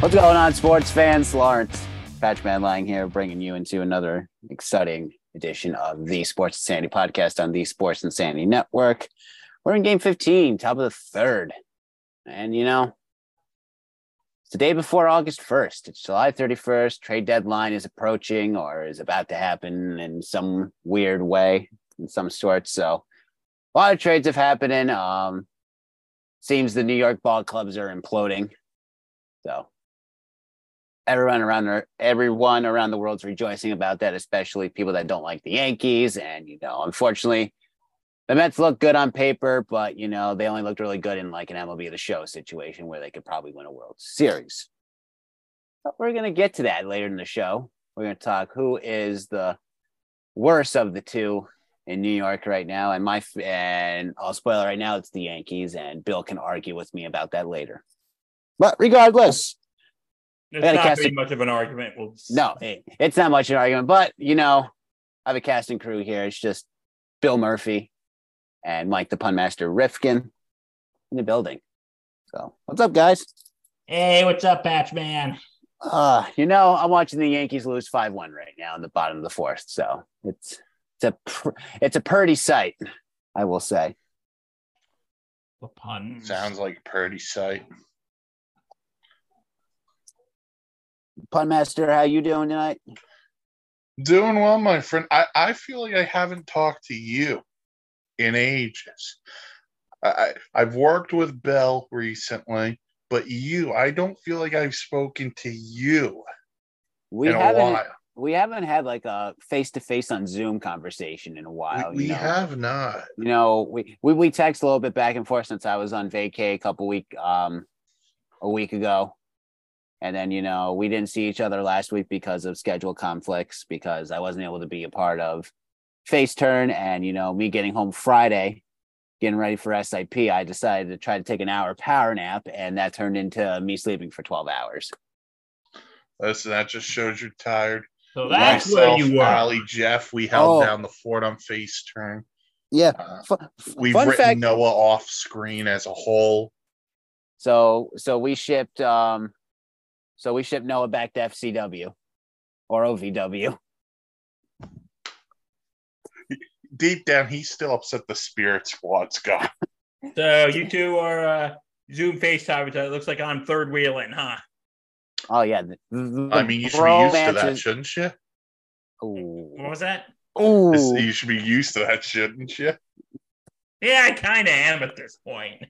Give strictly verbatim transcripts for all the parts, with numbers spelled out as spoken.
What's going on, sports fans? Lawrence Patchman Lang here, bringing you into another exciting edition of the Sports Insanity Podcast on the Sports Insanity Network. We're in Game fifteen, top of the third. And, you know, it's the day before August first. It's July thirty-first. Trade deadline is approaching or is about to happen in some weird way, in some sort. So a lot of trades have happened. Um, seems the New York ball clubs are imploding. So. Everyone around the, everyone around the world's rejoicing about that, especially people that don't like the Yankees. And, you know, unfortunately, the Mets look good on paper, but, you know, they only looked really good in like an M L B The Show situation where they could probably win a World Series. But we're going to get to that later in the show. We're going to talk who is the worst of the two in New York right now. And, my, and I'll spoil it right now, it's the Yankees, and Bill can argue with me about that later. But regardless... It's not going to be much of an argument. We'll... No, it, it's not much of an argument. But, you know, I have a casting crew here. It's just Bill Murphy and Mike the Pun Master Rifkin in the building. So, what's up, guys? Hey, what's up, Patchman? Uh, you know, I'm watching the Yankees lose five one right now in the bottom of the fourth. So, it's it's a, it's a Purdy sight, I will say. The pun. Sounds like a Purdy sight. Pun Master, how you doing tonight? Doing well, my friend. I, I feel like I haven't talked to you in ages. I, I've worked with Bill recently, but you, I don't feel like I've spoken to you we in a while. We haven't had like a face-to-face on Zoom conversation in a while. We, we you know? have not. You know, we, we, we text a little bit back and forth since I was on vacay a couple week, um, a week ago. And then, you know, we didn't see each other last week because of schedule conflicts, because I wasn't able to be a part of Face Turn. And, you know, me getting home Friday, getting ready for S I P, I decided to try to take an hour power nap. And that turned into me sleeping for twelve hours. Listen, that just shows you're tired. So that's Myself, where you were. Ollie, Jeff, we held oh. down the fort on Face Turn. Yeah. Uh, fun, we've fun written fact- Noah off screen as a whole. So, so we shipped... Um, So we shipped Noah back to F C W or O V W. Deep down, he's still upset the Spirit Squad's gone. So you two are uh, Zoom FaceTime. It looks like I'm third wheeling, huh? Oh, yeah. The, the I mean, you should be used to that, shouldn't you? Ooh. What was that? Ooh. This, you should be used to that, shouldn't you? Yeah, I kind of am at this point.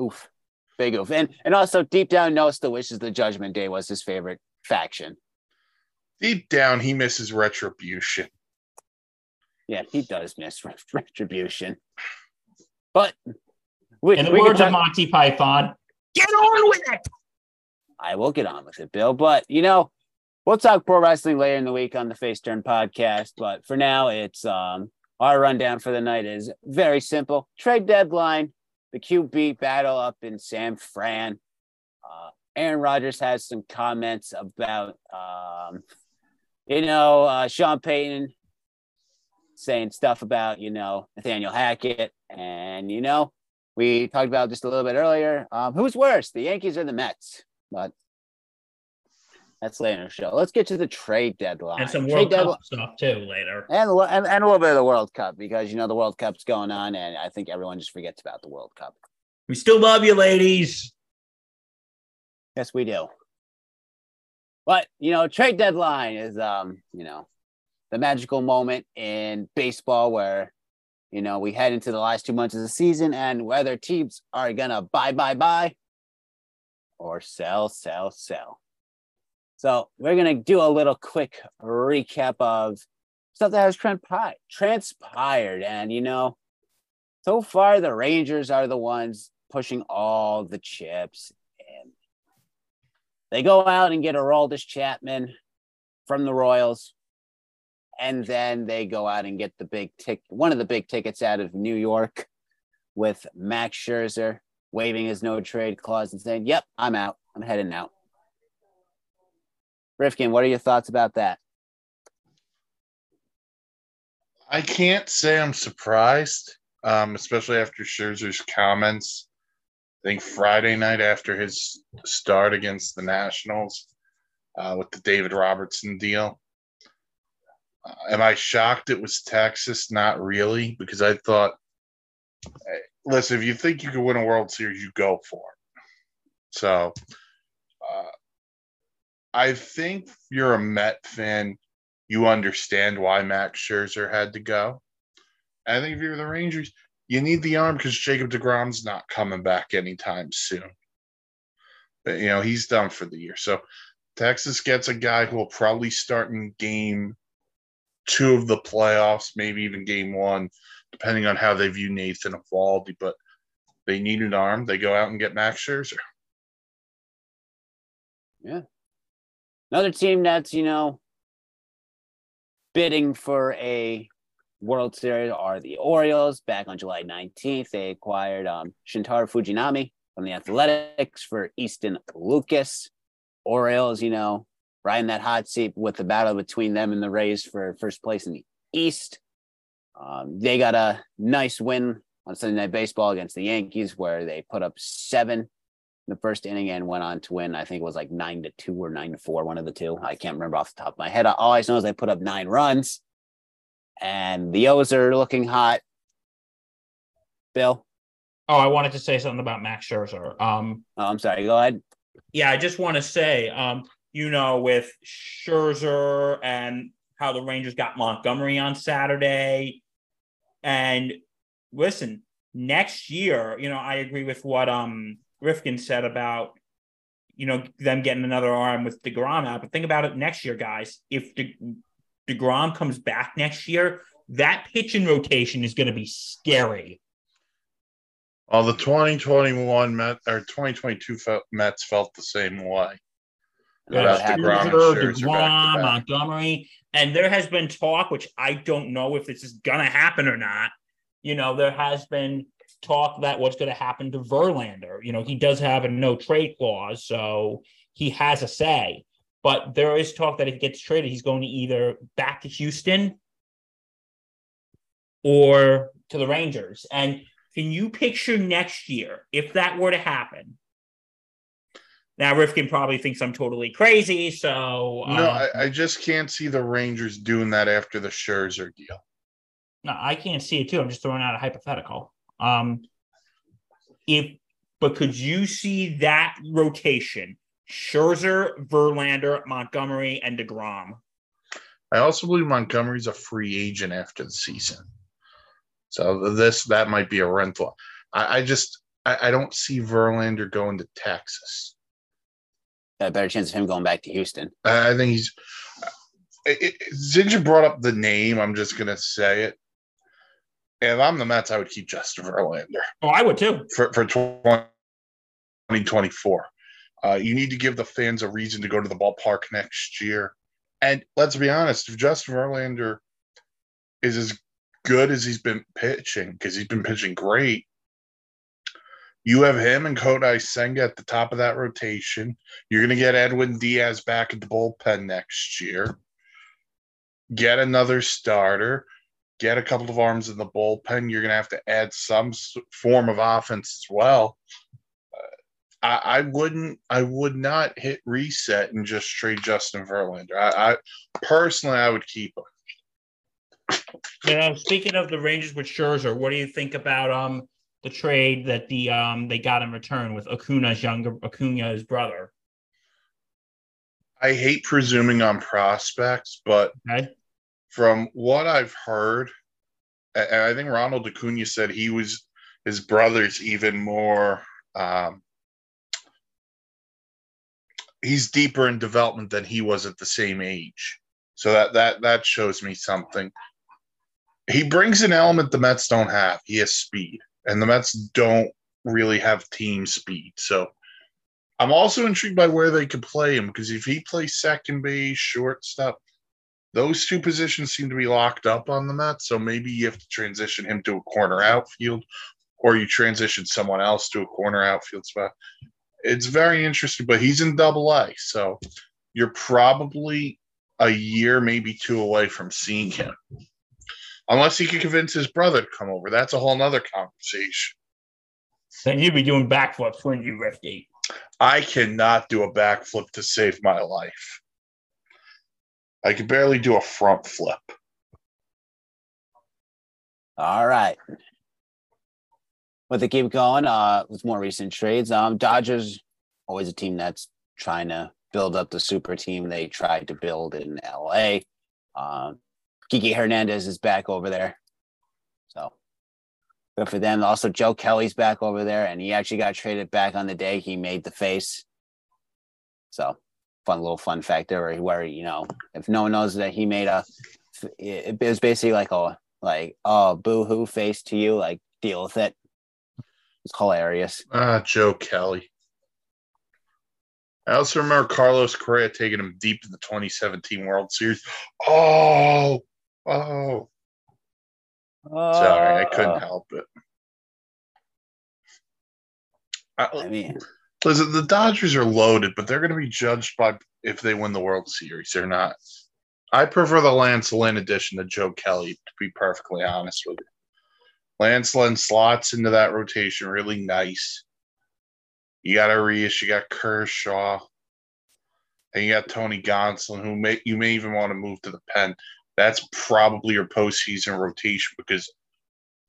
Oof. Big oof. And, and also, deep down, Noah still wishes the Judgment Day was his favorite faction. Deep down, he misses Retribution. Yeah, he does miss Retribution. But... We, In the we words talk- of Monty Python, get on with it! I will get on with it, Bill. But, you know, we'll talk pro wrestling later in the week on the Face Turn podcast. But for now, it's um, our rundown for the night is very simple. Trade deadline. The Q B battle up in San Fran. Uh, Aaron Rodgers has some comments about, um, you know, uh, Sean Payton saying stuff about, you know, Nathaniel Hackett. And, you know, we talked about just a little bit earlier. Um, who's worse, the Yankees or the Mets? But that's later in the show. Let's get to the trade deadline. And some World Cup stuff too later. And, and and a little bit of the World Cup because, you know, the World Cup's going on and I think everyone just forgets about the World Cup. We still love you, ladies. Yes, we do. But, you know, trade deadline is, um, you know, the magical moment in baseball where, you know, we head into the last two months of the season and whether teams are going to buy, buy, buy or sell, sell, sell. So we're going to do a little quick recap of stuff that has transpired, transpired. And, you know, so far the Rangers are the ones pushing all the chips in. They go out and get Aroldis Chapman from the Royals. And then they go out and get the big tick, one of the big tickets out of New York with Max Scherzer waiving his no trade clause and saying, yep, I'm out. I'm heading out. Rifkin, what are your thoughts about that? I can't say I'm surprised, um, especially after Scherzer's comments. I think Friday night after his start against the Nationals uh, with the David Robertson deal. Uh, am I shocked it was Texas? Not really, because I thought, hey, listen, if you think you can win a World Series, you go for it. So uh, I think if you're a Met fan, you understand why Max Scherzer had to go. I think if you're the Rangers, you need the arm because Jacob DeGrom's not coming back anytime soon. But, you know, he's done for the year. So Texas gets a guy who will probably start in game two of the playoffs, maybe even game one, depending on how they view Nathan Eovaldi. But they need an arm. They go out and get Max Scherzer. Yeah. Another team that's, you know, bidding for a World Series are the Orioles. Back on July nineteenth, they acquired um, Shintaro Fujinami from the Athletics for Easton Lucas. Orioles, you know, riding that hot seat with the battle between them and the Rays for first place in the East. Um, they got a nice win on Sunday Night Baseball against the Yankees, where they put up seven in the first inning and went on to win. I think it was like nine to two or nine to four, one of the two. I can't remember off the top of my head. All I know is they put up nine runs. And the O's are looking hot. Bill? Oh, I wanted to say something about Max Scherzer. Um, oh, I'm sorry. Go ahead. Yeah, I just want to say, um, you know, with Scherzer and how the Rangers got Montgomery on Saturday. And listen, next year, you know, I agree with what um, Rifkin said about, you know, them getting another arm with DeGrom out. But think about it next year, guys. If the De- DeGrom comes back next year, that pitching rotation is going to be scary. Well, the twenty twenty-one Met, or twenty twenty-two felt, Mets felt the same way. That's DeGrom, DeGrom, DeGrom Montgomery. And there has been talk, which I don't know if this is going to happen or not. You know, there has been talk that what's going to happen to Verlander. You know, he does have a no trade clause, so he has a say. But there is talk that if he gets traded, he's going to either back to Houston or to the Rangers. And can you picture next year, if that were to happen? Now, Rifkin probably thinks I'm totally crazy, so... No, um, I, I just can't see the Rangers doing that after the Scherzer deal. No, I can't see it, too. I'm just throwing out a hypothetical. Um, if But could you see that rotation? Scherzer, Verlander, Montgomery, and DeGrom. I also believe Montgomery's a free agent after the season. So this that might be a rental. I, I just I, I don't see Verlander going to Texas. Got a better chance of him going back to Houston. I think he's it, it, since you brought up the name, I'm just gonna say it. If I'm the Mets, I would keep Justin Verlander. Oh, I would too. For for twenty twenty-four. Uh, you need to give the fans a reason to go to the ballpark next year. And let's be honest, if Justin Verlander is as good as he's been pitching, because he's been pitching great, you have him and Kodai Senga at the top of that rotation. You're going to get Edwin Diaz back at the bullpen next year. Get another starter. Get a couple of arms in the bullpen. You're going to have to add some form of offense as well. I wouldn't – I would not hit reset and just trade Justin Verlander. I, I personally, I would keep him. You know, speaking of the Rangers with Scherzer, what do you think about um the trade that the um they got in return with Acuna's younger Acuna's brother? I hate presuming on prospects, but okay. From what I've heard, and I think Ronald Acuna said he was his brother's even more um, – he's deeper in development than he was at the same age. So that that that shows me something. he brings an element the Mets don't have. He has speed, and the Mets don't really have team speed. So I'm also intrigued by where they could play him, because if he plays second base, shortstop, those two positions seem to be locked up on the Mets. So maybe you have to transition him to a corner outfield, or you transition someone else to a corner outfield spot. It's very interesting, but he's in Double A, so you're probably a year, maybe two away from seeing him. Unless he can convince his brother to come over. That's a whole nother conversation. Then you'd be doing backflips, wouldn't you, Rifty? I cannot do a backflip to save my life. I could barely do a front flip. All right. But they keep going uh, with more recent trades. Um, Dodgers, always a team that's trying to build up the super team they tried to build in L A. Um, Kiki Hernandez is back over there. So good for them. Also, Joe Kelly's back over there, and he actually got traded back on the day he made the face. So fun little fun fact there, where, you know, if no one knows that he made a, it was basically like a, like, oh, boo-hoo face to you, like, deal with it. It's hilarious. Ah, Joe Kelly. I also remember Carlos Correa taking him deep in the twenty seventeen World Series. Oh, oh. Uh, Sorry, I couldn't help it. I, I mean, listen, the Dodgers are loaded, but they're going to be judged by if they win the World Series or not. I prefer the Lance Lynn addition to Joe Kelly, to be perfectly honest with you. Lance Lynn slots into that rotation really nice. You got Arias, you got Kershaw, and you got Tony Gonsolin, who may you may even want to move to the pen. That's probably your postseason rotation, because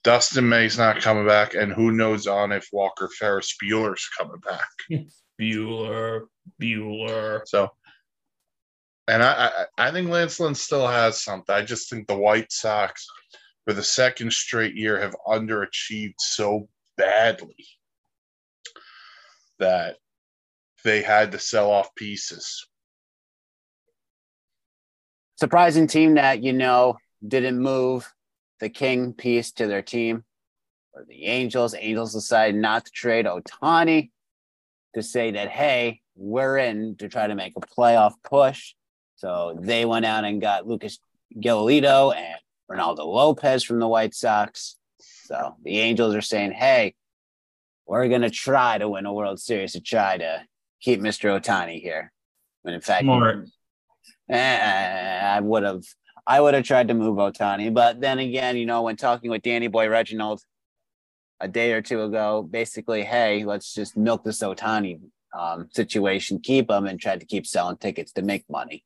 Dustin May's not coming back, and who knows on if Walker Ferris Bueller's coming back. Bueller, Bueller. So, and I, I, I think Lance Lynn still has something. I just think the White Sox, for the second straight year, have underachieved so badly that they had to sell off pieces. Surprising team that, you know, didn't move the King piece to their team, or the Angels. Angels decided not to trade Ohtani to say that, hey, we're in to try to make a playoff push. So they went out and got Lucas Giolito and Ronaldo Lopez from the White Sox. So the Angels are saying, hey, we're going to try to win a World Series to try to keep Mister Ohtani here. When in fact, eh, I would have I would have tried to move Ohtani. But then again, you know, when talking with Danny Boy Reginald a day or two ago, basically, hey, let's just milk this Ohtani um, situation, keep him, and try to keep selling tickets to make money.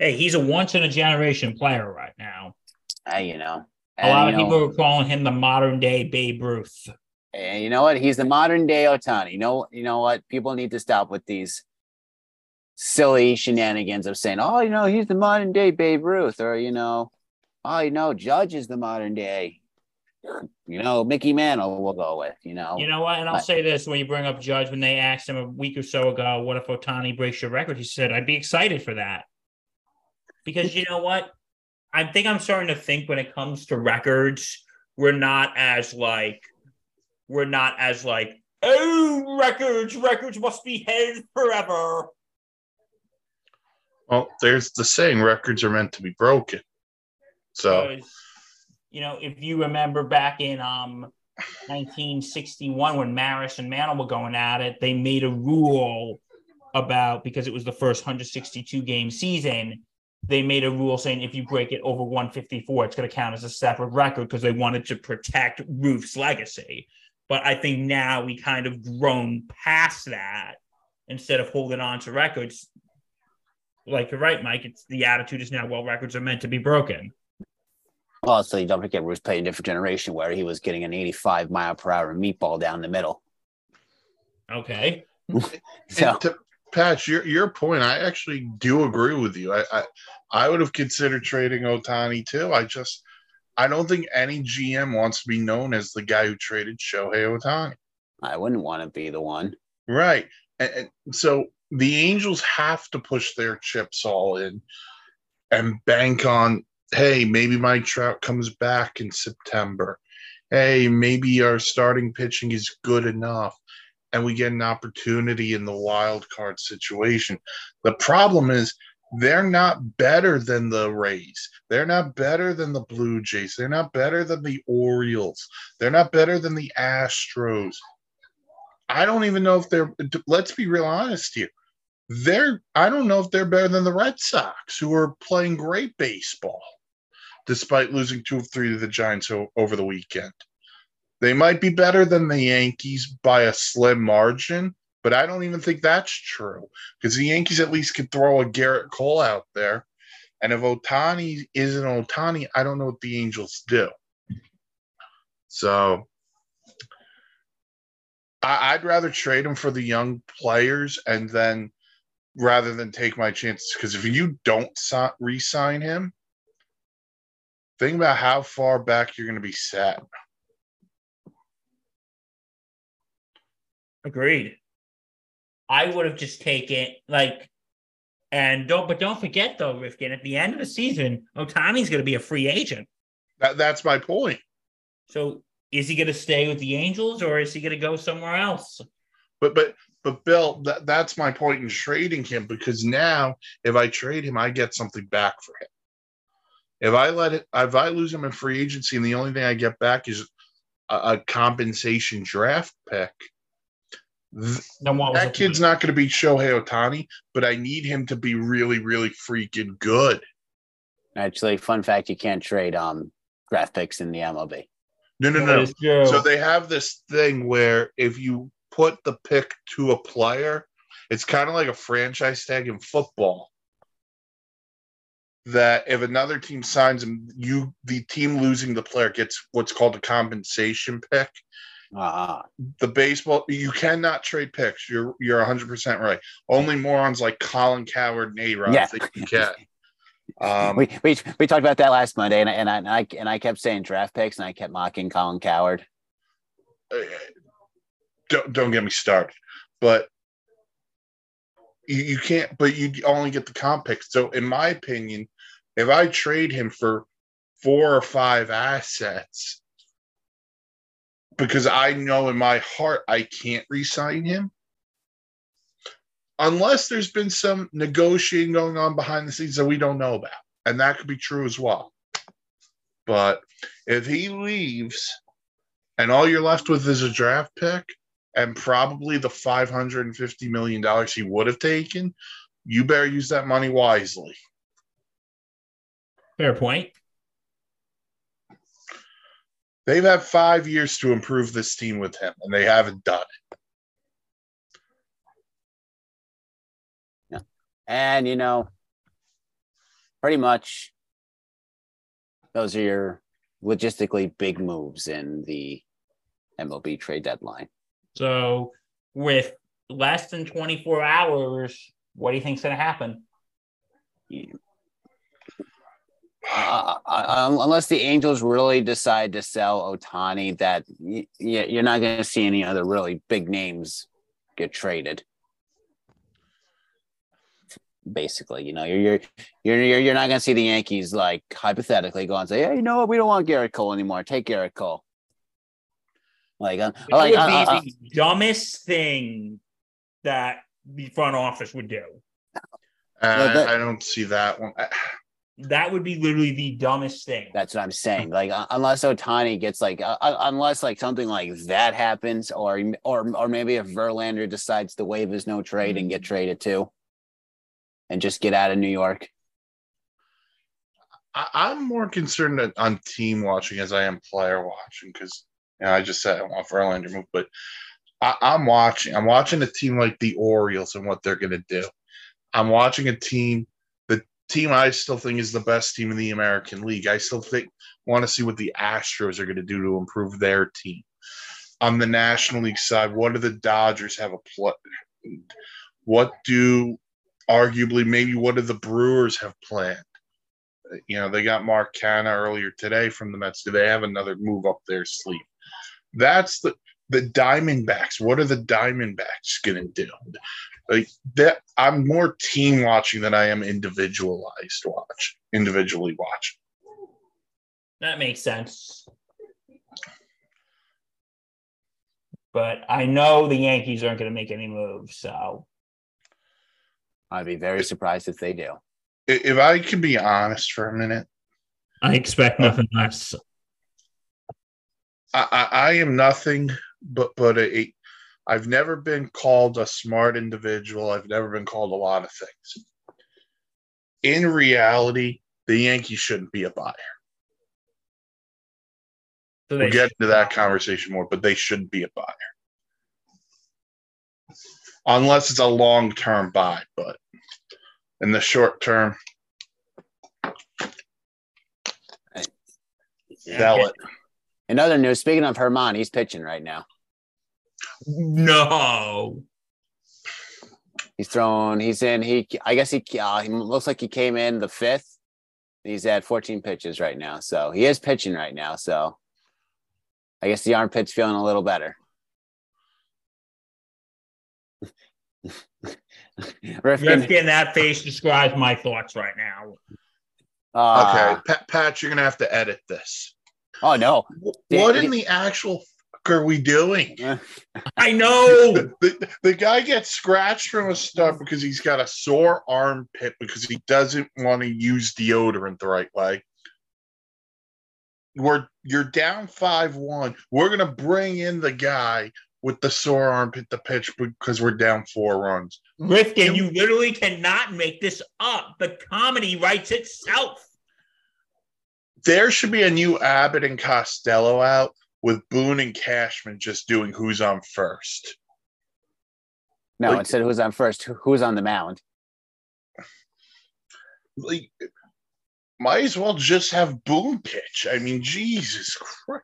Hey, he's a once-in-a-generation player right now. Uh, you know, and, a lot of you know, people are calling him the modern day Babe Ruth. And you know what? He's the modern day Ohtani. You know, you know what? People need to stop with these silly shenanigans of saying, "Oh, you know, he's the modern day Babe Ruth," or, you know, "Oh, you know, Judge is the modern day." You know, Mickey Mantle will go with. You know, you know what? And I'll but, say this: when you bring up Judge, when they asked him a week or so ago, "What if Ohtani breaks your record?" He said, "I'd be excited for that," because you know what? I think I'm starting to think when it comes to records, we're not as like, we're not as like, oh, records, records must be held forever. Well, there's the saying, records are meant to be broken. So, you know, if you remember back in um, nineteen sixty-one, when Maris and Mantle were going at it, they made a rule about, because it was the first one hundred sixty-two game season, they made a rule saying if you break it over one fifty-four, it's going to count as a separate record, because they wanted to protect Ruth's legacy. But I think now we kind of grown past that. Instead of holding on to records, like you're right, Mike, it's the attitude is now, well, records are meant to be broken. Well, so you don't forget Ruth played a different generation where he was getting an eighty-five mile per hour meatball down the middle. Okay. so. Patch, your your point, I actually do agree with you. I, I I would have considered trading Ohtani too. I just I don't think any G M wants to be known as the guy who traded Shohei Ohtani. I wouldn't want to be the one. Right. And, and so the Angels have to push their chips all in and bank on hey, maybe Mike Trout comes back in September. Hey, maybe our starting pitching is good enough and we get an opportunity in the wild card situation. The problem is they're not better than the Rays. They're not better than the Blue Jays. They're not better than the Orioles. They're not better than the Astros. I don't even know if they're – let's be real honest here. They're I don't know if they're better than the Red Sox, who are playing great baseball, despite losing two of three to the Giants over the weekend. They might be better than the Yankees by a slim margin, but I don't even think that's true because the Yankees at least could throw a Garrett Cole out there. And if Ohtani isn't Ohtani, I don't know what the Angels do. So I, I'd rather trade them for the young players and then rather than take my chances, because if you don't so- re-sign him, think about how far back you're going to be set. Agreed. I would have just taken, like, and don't, but don't forget, though, Rifkin, at the end of the season, Ohtani's going to be a free agent. That, that's my point. So is he going to stay with the Angels or is he going to go somewhere else? But, but, but Bill, that, that's my point in trading him, because now if I trade him, I get something back for him. If I let it, if I lose him in free agency and the only thing I get back is a, a compensation draft pick, th- that kid's not going to be Shohei Ohtani, but I need him to be really, really freaking good. Actually, fun fact, you can't trade um, draft picks in the M L B. No, no, no. no. So they have this thing where if you put the pick to a player, it's kind of like a franchise tag in football. That if another team signs him, you the team losing the player gets what's called a compensation pick. Uh-huh. The baseball, you cannot trade picks. You're you're one hundred percent right. Only morons like Colin Coward and A-Rod yeah. think you can. Um, we, we we talked about that last Monday, and I, and I and I and I kept saying draft picks, and I kept mocking Colin Coward. Don't don't get me started, but. You, you can't, but you only get the comp pick. So, in my opinion, if I trade him for four or five assets, because I know in my heart I can't re-sign him, unless there's been some negotiating going on behind the scenes that we don't know about, and that could be true as well. But if he leaves, and all you're left with is a draft pick, and probably the five hundred fifty million dollars he would have taken, you better use that money wisely. Fair point. They've had five years to improve this team with him, and they haven't done it. Yeah. And, you know, pretty much those are your logistically big moves in the M L B trade deadline. So with less than twenty-four hours, what do you think's going to happen? Yeah. Uh, uh, unless the Angels really decide to sell Ohtani, that y- you're not going to see any other really big names get traded. Basically, you know, you're you're you're you're not going to see the Yankees, like, hypothetically go and say, "Hey, you know what? We don't want Garrett Cole anymore. Take Garrett Cole." Like, uh, it like, would uh, be uh, the uh, dumbest thing that the front office would do. Uh, that, I don't see that one. That would be literally the dumbest thing. That's what I'm saying. Like, uh, unless Ohtani gets like, uh, uh, unless like something like that happens, or or or maybe if Verlander decides to waive his no trade and get traded too, and just get out of New York. I, I'm more concerned on team watching as I am player watching, because. And I just said I want Verlander move, but I, I'm watching. I'm watching a team like the Orioles and what they're going to do. I'm watching a team, the team I still think is the best team in the American League. I still think want to see what the Astros are going to do to improve their team. On the National League side, what do the Dodgers have a plan? What do arguably maybe what do the Brewers have planned? You know, they got Mark Canha earlier today from the Mets. Do they have another move up their sleeve? That's the the Diamondbacks. What are the Diamondbacks going to do? Like that, I'm more team watching than I am individualized watch, individually watching. That makes sense. But I know the Yankees aren't going to make any moves, so I'd be very surprised if they do. If I could be honest for a minute. I expect nothing less. I, I, I am nothing but, but a, I've never been called a smart individual. I've never been called a lot of things. In reality, the Yankees shouldn't be a buyer. So we'll get into that conversation more, but they should be a buyer. Unless it's a long-term buy, but in the short term, sell it. In other news, speaking of Herman, he's pitching right now. No. He's throwing, he's in, he, I guess he, uh, he looks like he came in the fifth. He's at fourteen pitches right now. So he is pitching right now. So I guess the armpit's feeling a little better. Rifkin. Rifkin, that face describes my thoughts right now. Uh, okay, Pat, Pat, you're going to have to edit this. Oh, no. What in the actual fuck are we doing? I know. The, the, the guy gets scratched from his stuff because he's got a sore armpit because he doesn't want to use deodorant the right way. We're, you're down five one. We're going to bring in the guy with the sore armpit to pitch because we're down four runs. Rifkin, you literally cannot make this up, but comedy writes itself. There should be a new Abbott and Costello out with Boone and Cashman just doing who's on first. No, like, instead of who's on first, who's on the mound. Like, might as well just have Boone pitch. I mean, Jesus Christ.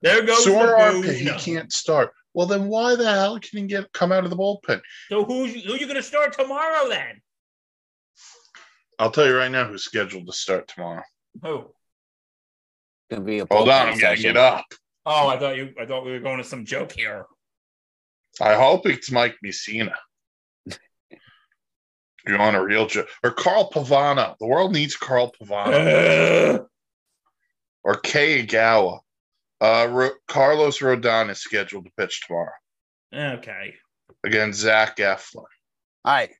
There goes sore armpit. He can't start. Well, then why the hell can he get come out of the bullpen? So who who are you going to start tomorrow then? I'll tell you right now who's scheduled to start tomorrow. Who? It'll be a hold on, I'm going to get up. Oh, I thought you. I thought we were going to some joke here. I hope it's Mike Messina. You're on a real joke. Or Carl Pavano. The world needs Carl Pavano. Or Kei Agawa. Uh, Ro- Carlos Rodon is scheduled to pitch tomorrow. Okay. Against Zach Eflin. All right.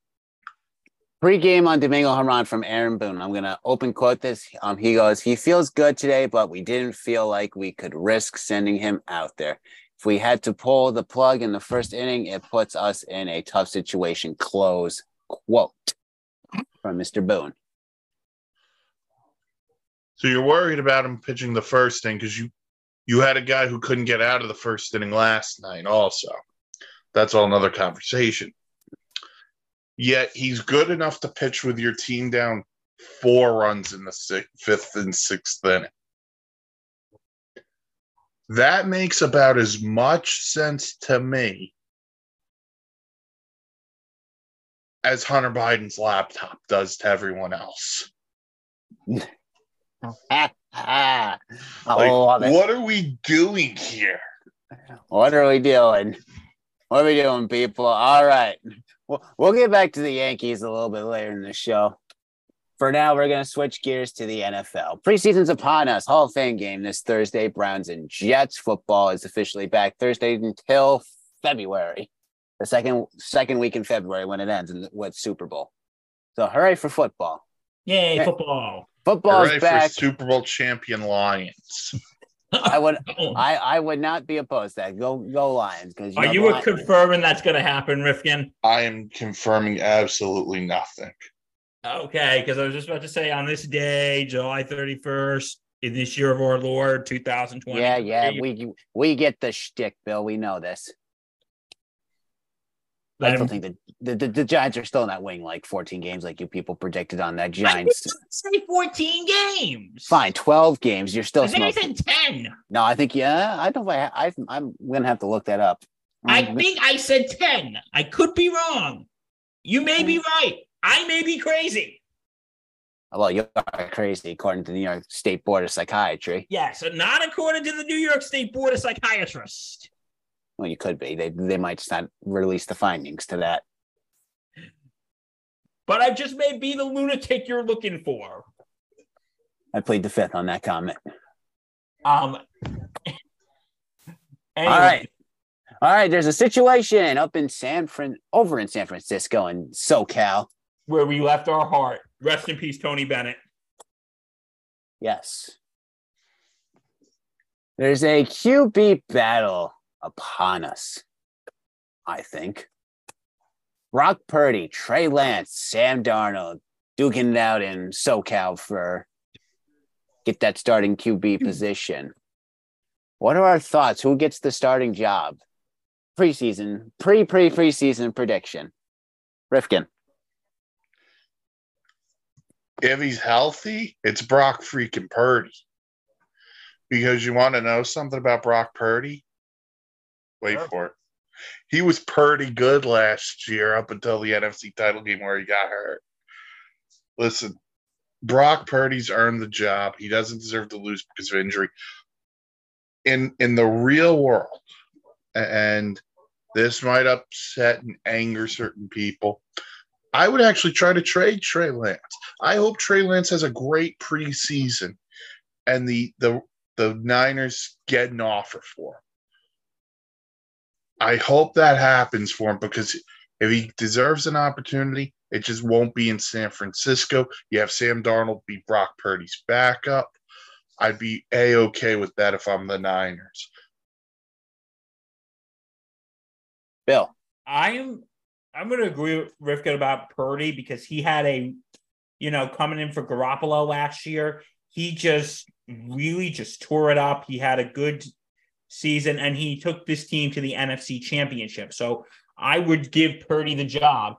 Pre-game on Domingo German from Aaron Boone. I'm going to open quote this. Um, he goes, he feels good today, but we didn't feel like we could risk sending him out there. If we had to pull the plug in the first inning, it puts us in a tough situation. Close quote from Mister Boone. So you're worried about him pitching the first inning because you You had a guy who couldn't get out of the first inning last night also. That's all another conversation. Yet he's good enough to pitch with your team down four runs in the sixth, fifth and sixth inning. That makes about as much sense to me as Hunter Biden's laptop does to everyone else. Ah, like, what are we doing here? What are we doing? What are we doing, people? All right. We'll, we'll get back to the Yankees a little bit later in the show. For now, we're going to switch gears to the N F L. Preseason's upon us. Hall of Fame game this Thursday. Browns and Jets football is officially back Thursday until February. The second second week in February when it ends with Super Bowl. So hooray for football. Yay, hey. Football. Football's ready back. For Super Bowl champion Lions. I would, I, I would not be opposed to that. Go, go Lions! Because are you Lions. Confirming that's going to happen, Rifkin? I am confirming absolutely nothing. Okay, because I was just about to say on this day, July thirty-first, in this year of our Lord, two thousand twenty. Yeah, yeah, we we get the shtick, Bill. We know this. I don't think the, the, the, the Giants are still not winning like fourteen games like you people predicted on that Giants. I didn't say fourteen games. Fine, twelve games. You're still I think smoking. I said ten. No, I think, yeah, I don't know. I, I, I'm going to have to look that up. I think I said ten. I could be wrong. You may be right. I may be crazy. Well, you are crazy according to the New York State Board of Psychiatry. Yes, not according to the New York State Board of Psychiatrists. Well, you could be. They they might just not release the findings to that. But I just may be the lunatic you're looking for. I plead the fifth on that comment. Um, anyway. All right. All right. There's a situation up in San Fran, over in San Francisco and SoCal, where we left our heart. Rest in peace, Tony Bennett. Yes. There's a Q B battle upon us, I think. Brock Purdy, Trey Lance, Sam Darnold duking it out in SoCal for get that starting Q B position. What are our thoughts? Who gets the starting job? Preseason, pre pre preseason prediction. Rifkin. If he's healthy, it's Brock freaking Purdy. Because you want to know something about Brock Purdy? Wait sure. for it. He was pretty good last year up until the N F C title game where he got hurt. Listen, Brock Purdy's earned the job. He doesn't deserve to lose because of injury. In in the real world, and this might upset and anger certain people, I would actually try to trade Trey Lance. I hope Trey Lance has a great preseason and the the the Niners get an offer for him. I hope that happens for him because if he deserves an opportunity, it just won't be in San Francisco. You have Sam Darnold be Brock Purdy's backup. I'd be A-okay with that if I'm the Niners. Bill. I am I'm going to agree with Rifkin about Purdy because he had a, you know, coming in for Garoppolo last year, he just really just tore it up. He had a good season and he took this team to the N F C championship. So I would give Purdy the job,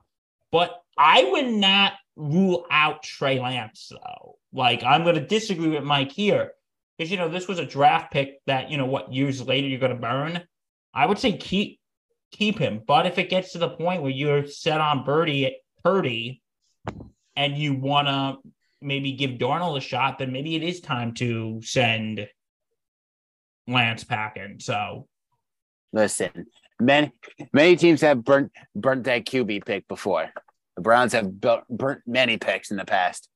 but I would not rule out Trey Lance though. Like I'm going to disagree with Mike here because, you know, this was a draft pick that, you know, what years later you're going to burn. I would say keep, keep him. But if it gets to the point where you're set on Birdie, Purdy and you want to maybe give Darnold a shot, then maybe it is time to send Lance packing. So listen, many, many teams have burnt, burnt that Q B pick before. The Browns have built, burnt many picks in the past.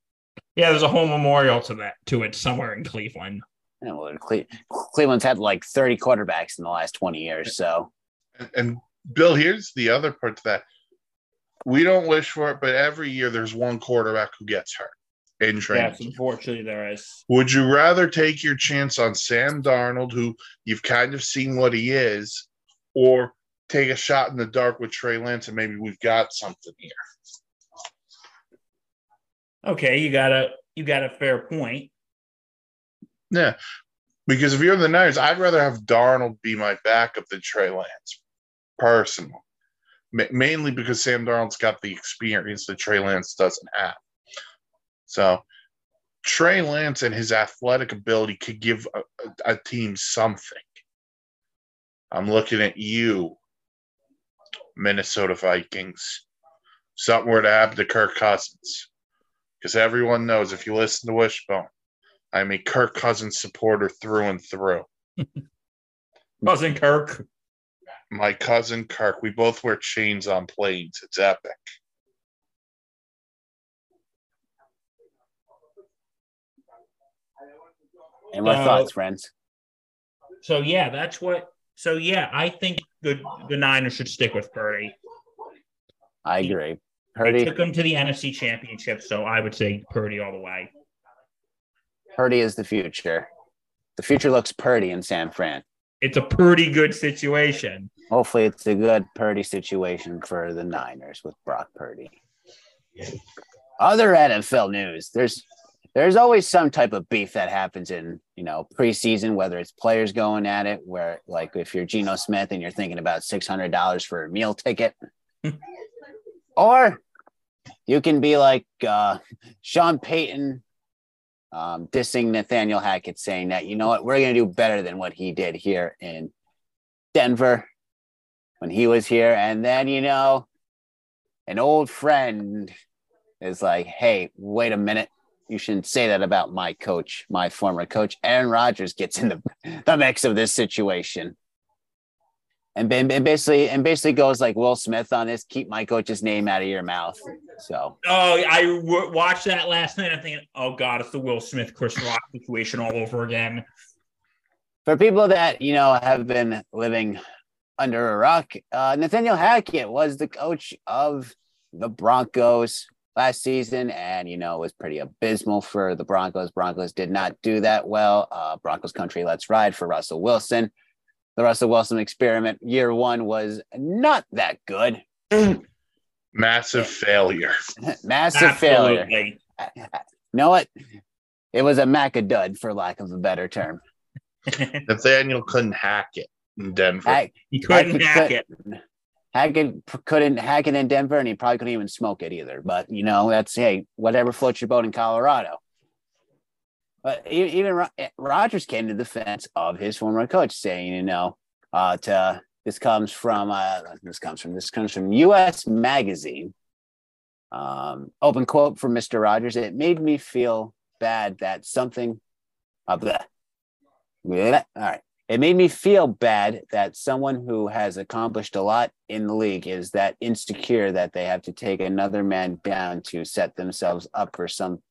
Yeah, there's a whole memorial to that to it somewhere in Cleveland. Yeah, well, Cle- Cleveland's had like thirty quarterbacks in the last twenty years. So, and, and Bill, here's the other part to that: we don't wish for it, but every year there's one quarterback who gets hurt in training. Yes, unfortunately, there is. Would you rather take your chance on Sam Darnold, who you've kind of seen what he is, or take a shot in the dark with Trey Lance and maybe we've got something here? Okay, you got a you got a fair point. Yeah, because if you're in the Niners, I'd rather have Darnold be my backup than Trey Lance, personally. Ma- mainly because Sam Darnold's got the experience that Trey Lance doesn't have. So Trey Lance and his athletic ability could give a, a, a team something. I'm looking at you, Minnesota Vikings. Something were to happen to Kirk Cousins. Because everyone knows, if you listen to Wishbone, I'm a Kirk Cousins supporter through and through. Cousin Kirk. My cousin Kirk. We both wear chains on planes. It's epic. And my uh, thoughts, friends. So, yeah, that's what – so, yeah, I think the, the Niners should stick with Purdy. I agree. Purdy. They took him to the N F C Championship, so I would say Purdy all the way. Purdy is the future. The future looks Purdy in San Fran. It's a pretty good situation. Hopefully it's a good Purdy situation for the Niners with Brock Purdy. Other N F L news, there's there's always some type of beef that happens in, you know, preseason, whether it's players going at it, where like if you're Geno Smith and you're thinking about six hundred dollars for a meal ticket, or you can be like uh, Sean Payton um, dissing Nathaniel Hackett, saying that, you know what, we're going to do better than what he did here in Denver when he was here. And then, you know, an old friend is like, hey, wait a minute. You shouldn't say that about my coach, my former coach. Aaron Rodgers gets in the, the mix of this situation. And, and basically, and basically goes like Will Smith on this. Keep my coach's name out of your mouth. So, oh, I w- watched that last night. I'm thinking, oh god, it's the Will Smith Chris Rock situation all over again. for people that, you know, have been living under a rock, uh, Nathaniel Hackett was the coach of the Broncos last season, and, you know, it was pretty abysmal for the Broncos. Broncos did not do that well. Uh, Broncos country, let's ride for Russell Wilson. The Russell Wilson experiment, year one, was not that good. Massive failure. Massive Absolutely. failure. You know what? It was a macadud, for lack of a better term. Nathaniel couldn't hack it in Denver. Hack, he couldn't hack, hack could, it. Hackett couldn't hack it in Denver, and he probably couldn't even smoke it either. But, you know, that's, hey, whatever floats your boat in Colorado. But even Rodgers came to the defense of his former coach, saying, you know, uh, to, this comes from uh, this comes from this comes from U S Magazine. Um, open quote from Mister Rodgers: "It made me feel bad that something of uh, the all right. It made me feel bad that someone who has accomplished a lot in the league is that insecure that they have to take another man down to set themselves up for some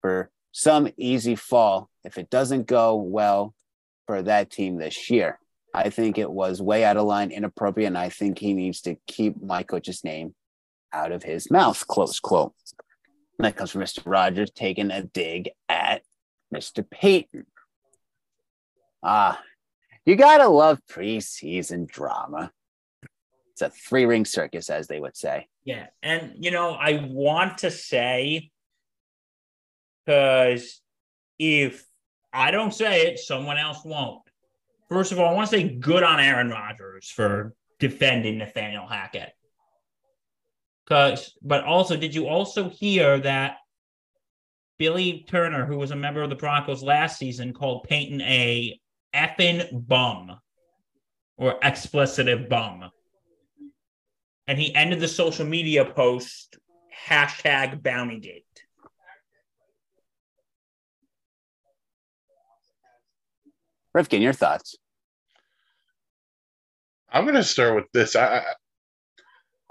for some easy fall if it doesn't go well for that team this year. I think it was way out of line, inappropriate, and I think he needs to keep my coach's name out of his mouth," close quote. And that comes from Mister Rodgers taking a dig at Mister Payton. Ah, you gotta love preseason drama. It's a three-ring circus, as they would say. Yeah, and, you know, I want to say, because if I don't say it, someone else won't. First of all, I want to say good on Aaron Rodgers for defending Nathaniel Hackett. Cause, but also, did you also hear that Billy Turner, who was a member of the Broncos last season, called Payton a effing bum or expletive bum? And he ended the social media post, hashtag Bountygate. Rifkin, your thoughts? I'm going to start with this. I,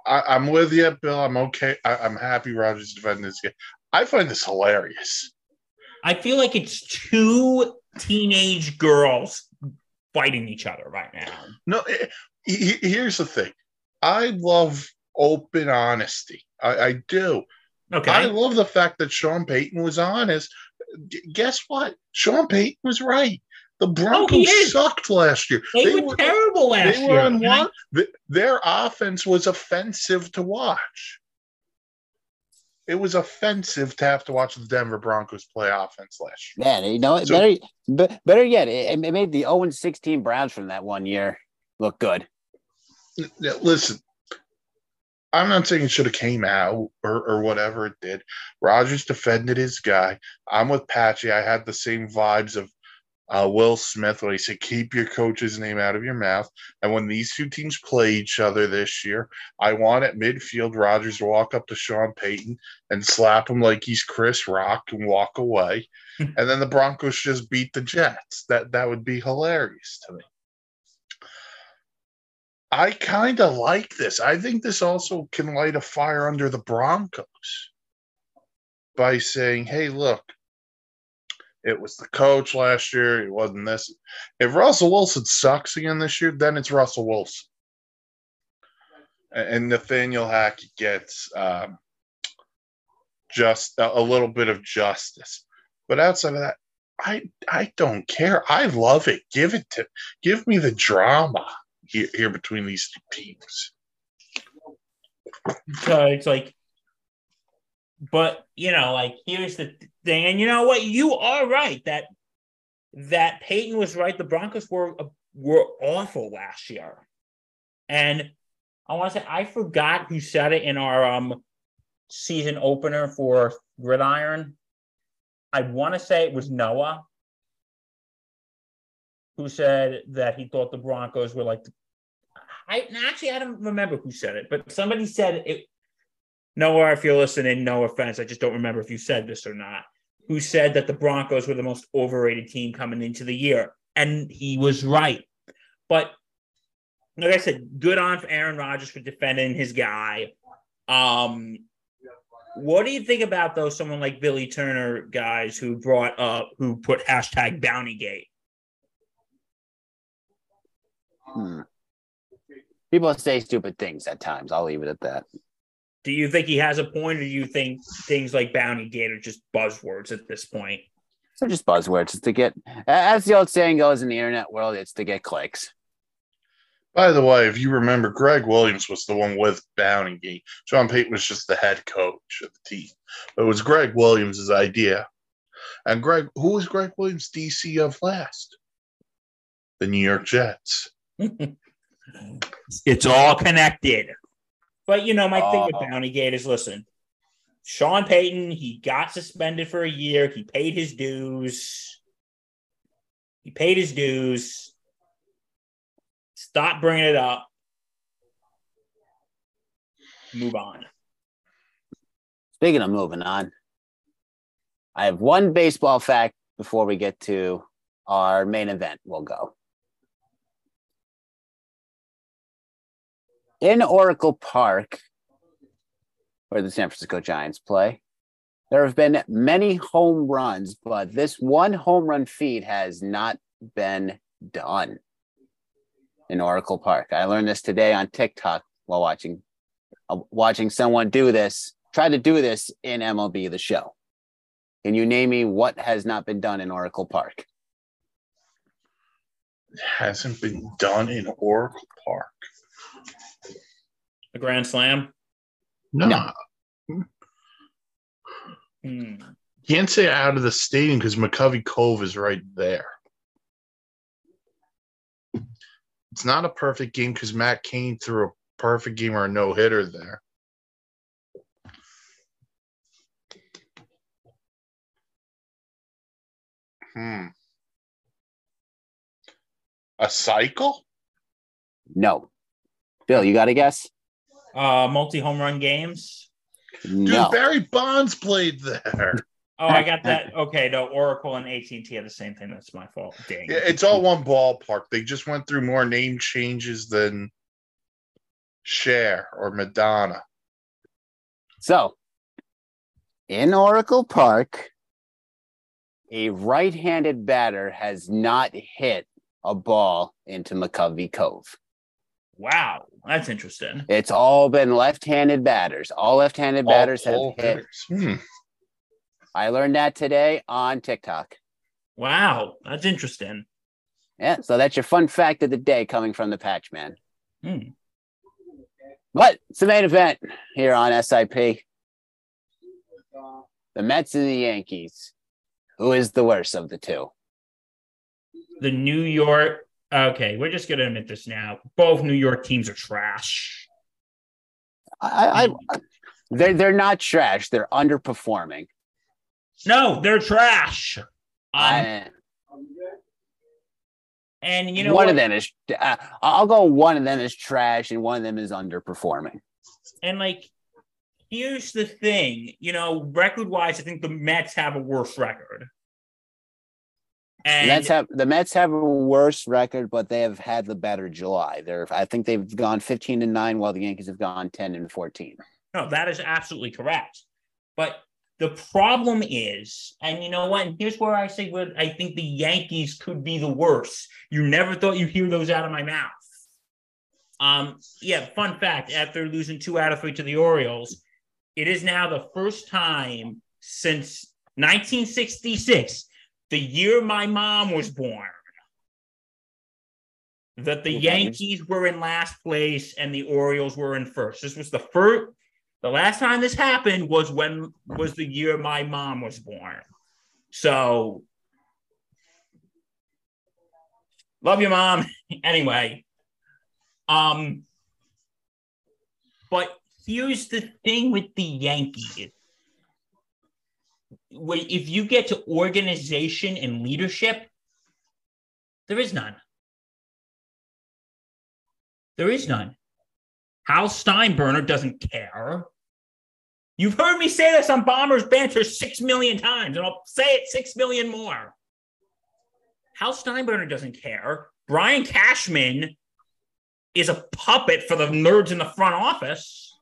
I, I'm with you, Bill. I'm okay. I, I'm happy Rodgers defending this game. I find this hilarious. I feel like it's two teenage girls fighting each other right now. No, it, it, here's the thing. I love open honesty. I, I do. Okay. I love the fact that Sean Payton was honest. Guess what? Sean Payton was right. The Broncos oh, sucked last year. They, they were, were terrible last they year. Were on one, I... Their offense was offensive to watch. It was offensive to have to watch the Denver Broncos play offense last year. Yeah, you know, so, better, better yet, it, it made the oh and sixteen Browns from that one year look good. Listen, I'm not saying it should have came out or, or whatever it did. Rodgers defended his guy. I'm with Patchy. I had the same vibes of Uh, Will Smith, when he said, keep your coach's name out of your mouth. And when these two teams play each other this year, I want at midfield Rodgers to walk up to Sean Payton and slap him like he's Chris Rock and walk away. And then the Broncos just beat the Jets. That, that would be hilarious to me. I kind of like this. I think this also can light a fire under the Broncos by saying, hey, look, it was the coach last year. It wasn't this. If Russell Wilson sucks again this year, then it's Russell Wilson. And Nathaniel Hackett gets um, just a little bit of justice. But outside of that, I I don't care. I love it. Give it to give me the drama here, here between these two teams. So it's like, but, you know, like, here's the thing. And you know what? You are right that that Payton was right. The Broncos were were awful last year. And I want to say, I forgot who said it in our um, season opener for Gridiron. I want to say it was Noah who said that he thought the Broncos were like – I actually, I don't remember who said it, but somebody said it – Noah, if you're listening, no offense. I just don't remember if you said this or not. Who said that the Broncos were the most overrated team coming into the year. And he was right. But like I said, good on for Aaron Rodgers for defending his guy. Um, what do you think about, though, someone like Billy Turner, guys, who brought up, who put hashtag Bountygate? Hmm. People say stupid things at times. I'll leave it at that. Do you think he has a point, or do you think things like Bounty Gate are just buzzwords at this point? They're just buzzwords. It's to get, as the old saying goes in the internet world, it's to get clicks. By the way, if you remember, Greg Williams was the one with Bounty Gate. Sean Payton was just the head coach of the team. But it was Greg Williams' idea. And Greg, who was Greg Williams D C of last? The New York Jets. It's all connected. But, you know, my uh, thing with Bounty Gate is, listen, Sean Payton, he got suspended for a year. He paid his dues. He paid his dues. Stop bringing it up. Move on. Speaking of moving on, I have one baseball fact before we get to our main event. We'll go. In Oracle Park, where the San Francisco Giants play, there have been many home runs, but this one home run feat has not been done in Oracle Park. I learned this today on TikTok while watching uh, watching someone do this, try to do this in M L B The Show. Can you name me what has not been done in Oracle Park? It hasn't been done in Oracle Park. A grand slam? No. no. Hmm. Can't say out of the stadium because McCovey Cove is right there. It's not a perfect game because Matt Cain threw a perfect game or a no-hitter there. Hmm. A cycle? No. Bill, you got a guess? Uh, multi-home run games? Dude, no. Barry Bonds played there. Oh, I got that. Okay, no, Oracle and A T and T had the same thing. That's my fault. Dang. Yeah, it's all one ballpark. They just went through more name changes than Cher or Madonna. So, in Oracle Park, a right-handed batter has not hit a ball into McCovey Cove. Wow, that's interesting. It's all been left-handed batters. All left-handed all, batters have hit. Hmm. I learned that today on TikTok. Wow, that's interesting. Yeah, so that's your fun fact of the day coming from the Patchman. Hmm. But it's the main event here on S I P. The Mets and the Yankees. Who is the worst of the two? The New York... Okay, we're just going to admit this now. Both New York teams are trash. I, I they're, they're not trash. They're underperforming. No, they're trash. Um, I, and you know, one what? of them is. Uh, I'll go. One of them is trash, and one of them is underperforming. And like, here's the thing. You know, record-wise, I think the Mets have a worse record. And the Mets have the Mets have a worse record, but they have had the better July. They're, I think they've gone fifteen and nine, while the Yankees have gone ten and fourteen. No, that is absolutely correct. But the problem is, and you know what? And here's where I say, where I think the Yankees could be the worst. You never thought you'd hear those out of my mouth. Um, yeah, fun fact: after losing two out of three to the Orioles, it is now the first time since nineteen sixty-six, the year my mom was born, that the Yankees were in last place and the Orioles were in first. This was the first. The last time this happened was when was the year my mom was born. So, love your mom. Anyway, um, but here's the thing with the Yankees. If you get to organization and leadership, there is none. There is none. Hal Steinbrenner doesn't care. You've heard me say this on Bombers Banter six million times, and I'll say it six million more. Hal Steinbrenner doesn't care. Brian Cashman is a puppet for the nerds in the front office.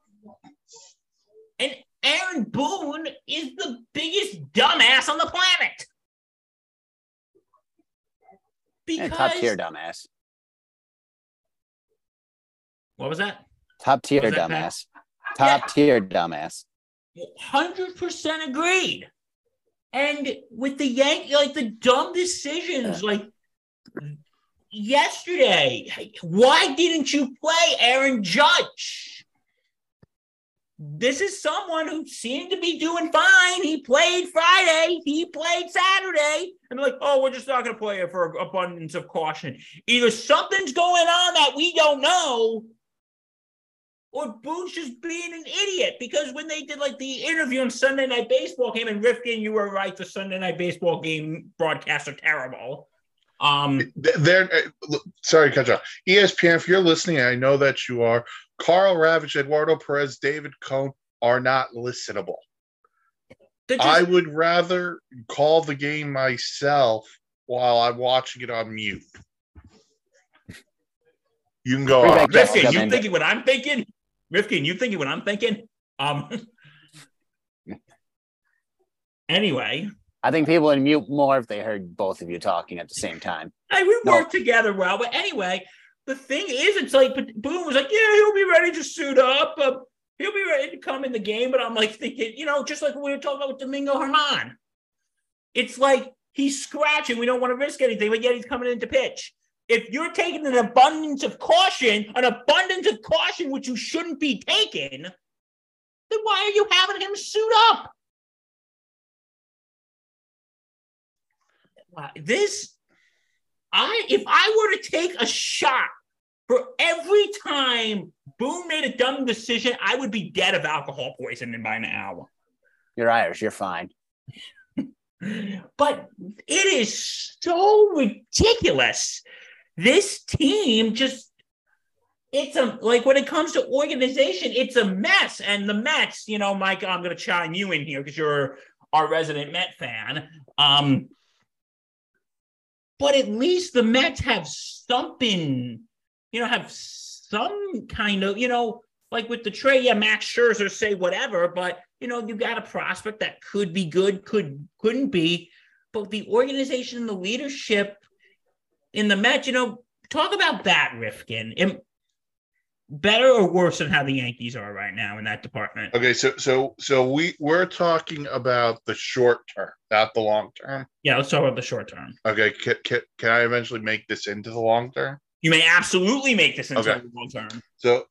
And Aaron Boone is the biggest dumbass on the planet. Because, top tier dumbass. What was that? Top tier dumbass. Top yeah. tier dumbass. one hundred percent agreed. And with the Yankees, like the dumb decisions, yeah. like yesterday, why didn't you play Aaron Judge? This is someone who seemed to be doing fine. He played Friday. He played Saturday. And they're like, oh, we're just not going to play it for abundance of caution. Either something's going on that we don't know, or Boone's just being an idiot. Because when they did like the interview on Sunday Night Baseball game, and Rifkin, you were right, the Sunday Night Baseball game broadcasts are terrible. Um, they're, sorry, cut you off. E S P N, if you're listening, I know that you are. Carl Ravitch, Eduardo Perez, David Cohn are not listenable. Just, I would rather call the game myself while I'm watching it on mute. You can go on. Rifkin, you thinking what I'm thinking? Rifkin, you thinking what I'm thinking? Um. Anyway. I think people would mute more if they heard both of you talking at the same time. I would no. work together well. But anyway, the thing is, it's like, but Boone was like, yeah, he'll be ready to suit up. Uh, he'll be ready to come in the game. But I'm like thinking, you know, just like we were talking about with Domingo German. It's like he's scratching. We don't want to risk anything, but yet he's coming in to pitch. If you're taking an abundance of caution, an abundance of caution, which you shouldn't be taking, then why are you having him suit up? Uh, this, I if I were to take a shot for every time Boone made a dumb decision, I would be dead of alcohol poisoning by an hour. You're Irish. You're fine. But it is so ridiculous. This team just, it's a, like when it comes to organization, it's a mess. And the Mets, you know, Mike, I'm going to chime you in here because you're our resident Met fan. Um, but at least the Mets have something, you know, have some kind of, you know, like with the Trey, yeah, Max Scherzer, say whatever, but, you know, you got a prospect that could be good, could, couldn't be, but the organization and the leadership in the Mets, you know, talk about that, Rifkin. Am, better or worse than how the Yankees are right now in that department? Okay, so so so we we're talking about the short term, not the long term. Yeah, let's talk about the short term. Okay, can, can, can I eventually make this into the long term? You may absolutely make this into okay. the long term. So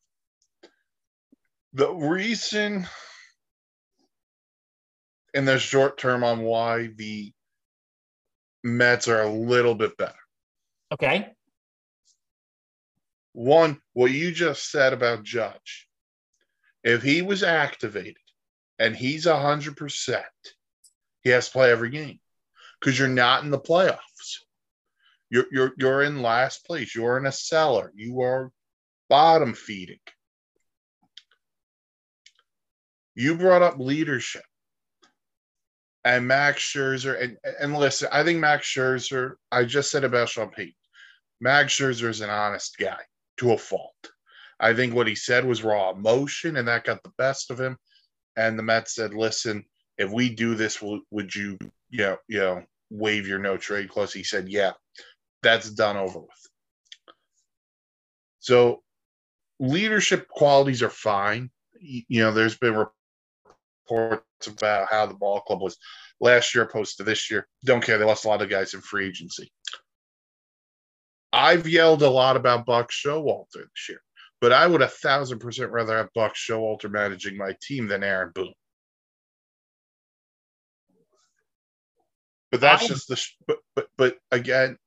the reason in the short term on why the Mets are a little bit better. Okay. One, what you just said about Judge. If he was activated and he's one hundred percent, he has to play every game because you're not in the playoffs. You're, you're, you're in last place. You're in a cellar. You are bottom feeding. You brought up leadership. And Max Scherzer, and, and listen, I think Max Scherzer, I just said about Sean Payton, Max Scherzer is an honest guy to a fault. I think what he said was raw emotion, and that got the best of him. And the Mets said, listen, if we do this, would you, you know, you know, waive your no trade clause? He said, yeah, that's done over with. So leadership qualities are fine. You know, there's been reports reports about how the ball club was last year opposed to this year. Don't care. They lost a lot of guys in free agency. I've yelled a lot about Buck Showalter this year, but I would a thousand percent rather have Buck Showalter managing my team than Aaron Boone. But that's I, just the, but, but, but again,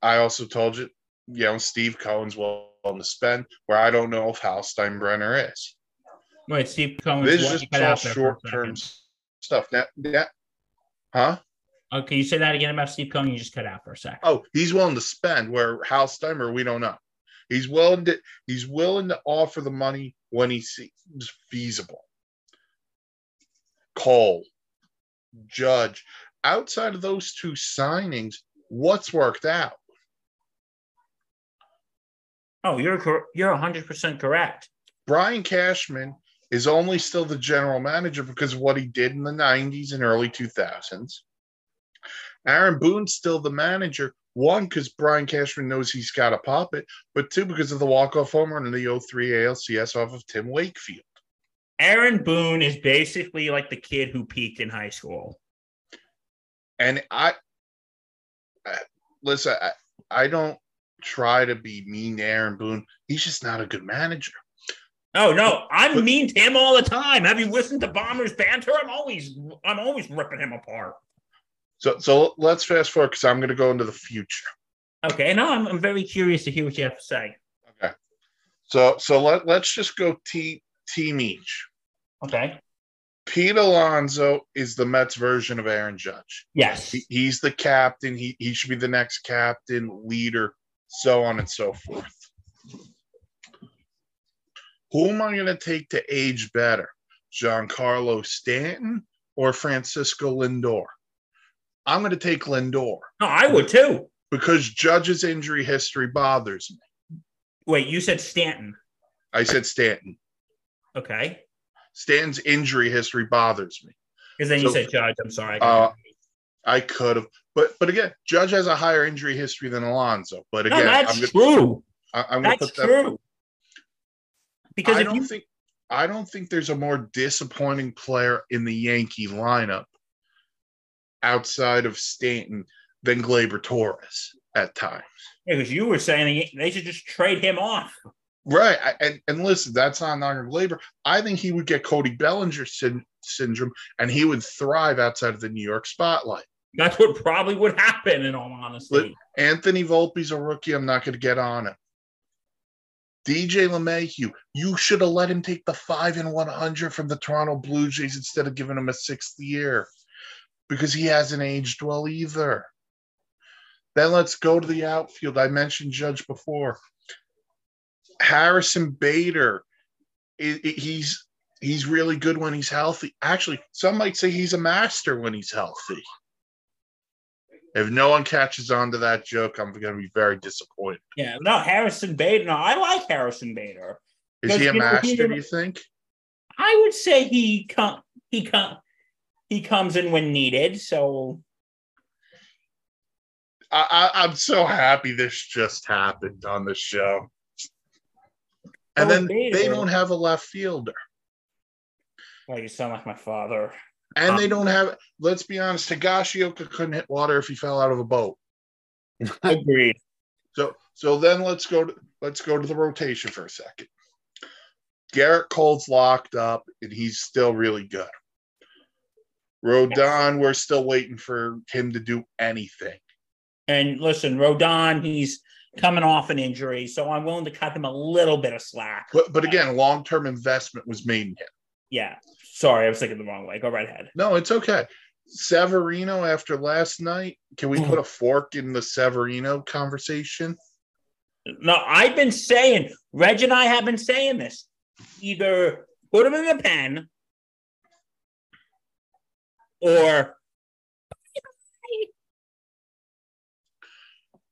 I also told you, you know, Steve Cohen's willing to spend where I don't know if Hallsteinbrenner is. Wait, Steve Cohen's this is just all short-term stuff. Now, now, huh? Oh, can you say that again about Steve Cohen? You just cut out for a second. Oh, he's willing to spend where Hal Steimer, we don't know. He's willing to he's willing to offer the money when he seems feasible. Cole, Judge. Outside of those two signings, what's worked out? Oh, you're you're one hundred percent correct. Brian Cashman is only still the general manager because of what he did in the nineties and early two thousands. Aaron Boone's still the manager One, because Brian Cashman knows he's got to pop it, but two, because of the walk-off home run in the oh three A L C S off of Tim Wakefield. Aaron Boone is basically like the kid who peaked in high school. And I, I listen, I, I don't try to be mean to Aaron Boone. He's just not a good manager. Oh, no, I'm but, mean to him all the time. Have you listened to Bombers banter? I'm always, I'm always ripping him apart. So so let's fast forward because I'm going to go into the future. Okay, no, I'm, I'm very curious to hear what you have to say. Okay, so so let, let's just go te- team each. Okay. Pete Alonso is the Mets version of Aaron Judge. Yes. He, he's the captain. He, he should be the next captain, leader, so on and so forth. Who am I going to take to age better, Giancarlo Stanton or Francisco Lindor? I'm going to take Lindor. No, I would too. Because Judge's injury history bothers me. Wait, you said Stanton. I said Stanton. Okay. Stanton's injury history bothers me. Because then so, you said Judge. I'm sorry. I, uh, I could have. But but again, Judge has a higher injury history than Alonso. But again, no, that's I'm gonna, true. I, I'm that's gonna put true. That, because I if don't you... think I don't think there's a more disappointing player in the Yankee lineup outside of Stanton than Gleyber Torres at times. Yeah, because you were saying they should just trade him off. Right. And and listen, that's not knocking Gleyber. I think he would get Cody Bellinger syn- syndrome and he would thrive outside of the New York spotlight. That's what probably would happen in all honesty. Anthony Volpe's a rookie. I'm not going to get on it. D J LeMahieu, you should have let him take the five and one hundred from the Toronto Blue Jays instead of giving him a sixth year. Because he hasn't aged well either. Then let's go to the outfield. I mentioned Judge before. Harrison Bader, it, it, he's he's really good when he's healthy. Actually, some might say he's a master when he's healthy. If no one catches on to that joke, I'm going to be very disappointed. Yeah, no, Harrison Bader. No, I like Harrison Bader. Is he a master, do you think? I would say he come he come. He comes in when needed, so. I, I, I'm so happy this just happened on the show. And oh, then Bader. They don't have a left fielder. Oh, you sound like my father. And um, they don't have, let's be honest, Higashioka couldn't hit water if he fell out of a boat. Agreed. So so then let's go to, let's go to the rotation for a second. Garrett Cole's locked up, and he's still really good. Rodon, we're still waiting for him to do anything. And listen, Rodon, he's coming off an injury, so I'm willing to cut him a little bit of slack. But, but again, long-term investment was made in him. Yeah. Sorry, I was thinking the wrong way. Go right ahead. No, it's okay. Severino, after last night, can we put a fork in the Severino conversation? No, I've been saying, Reg and I have been saying this. Either put him in the pen or,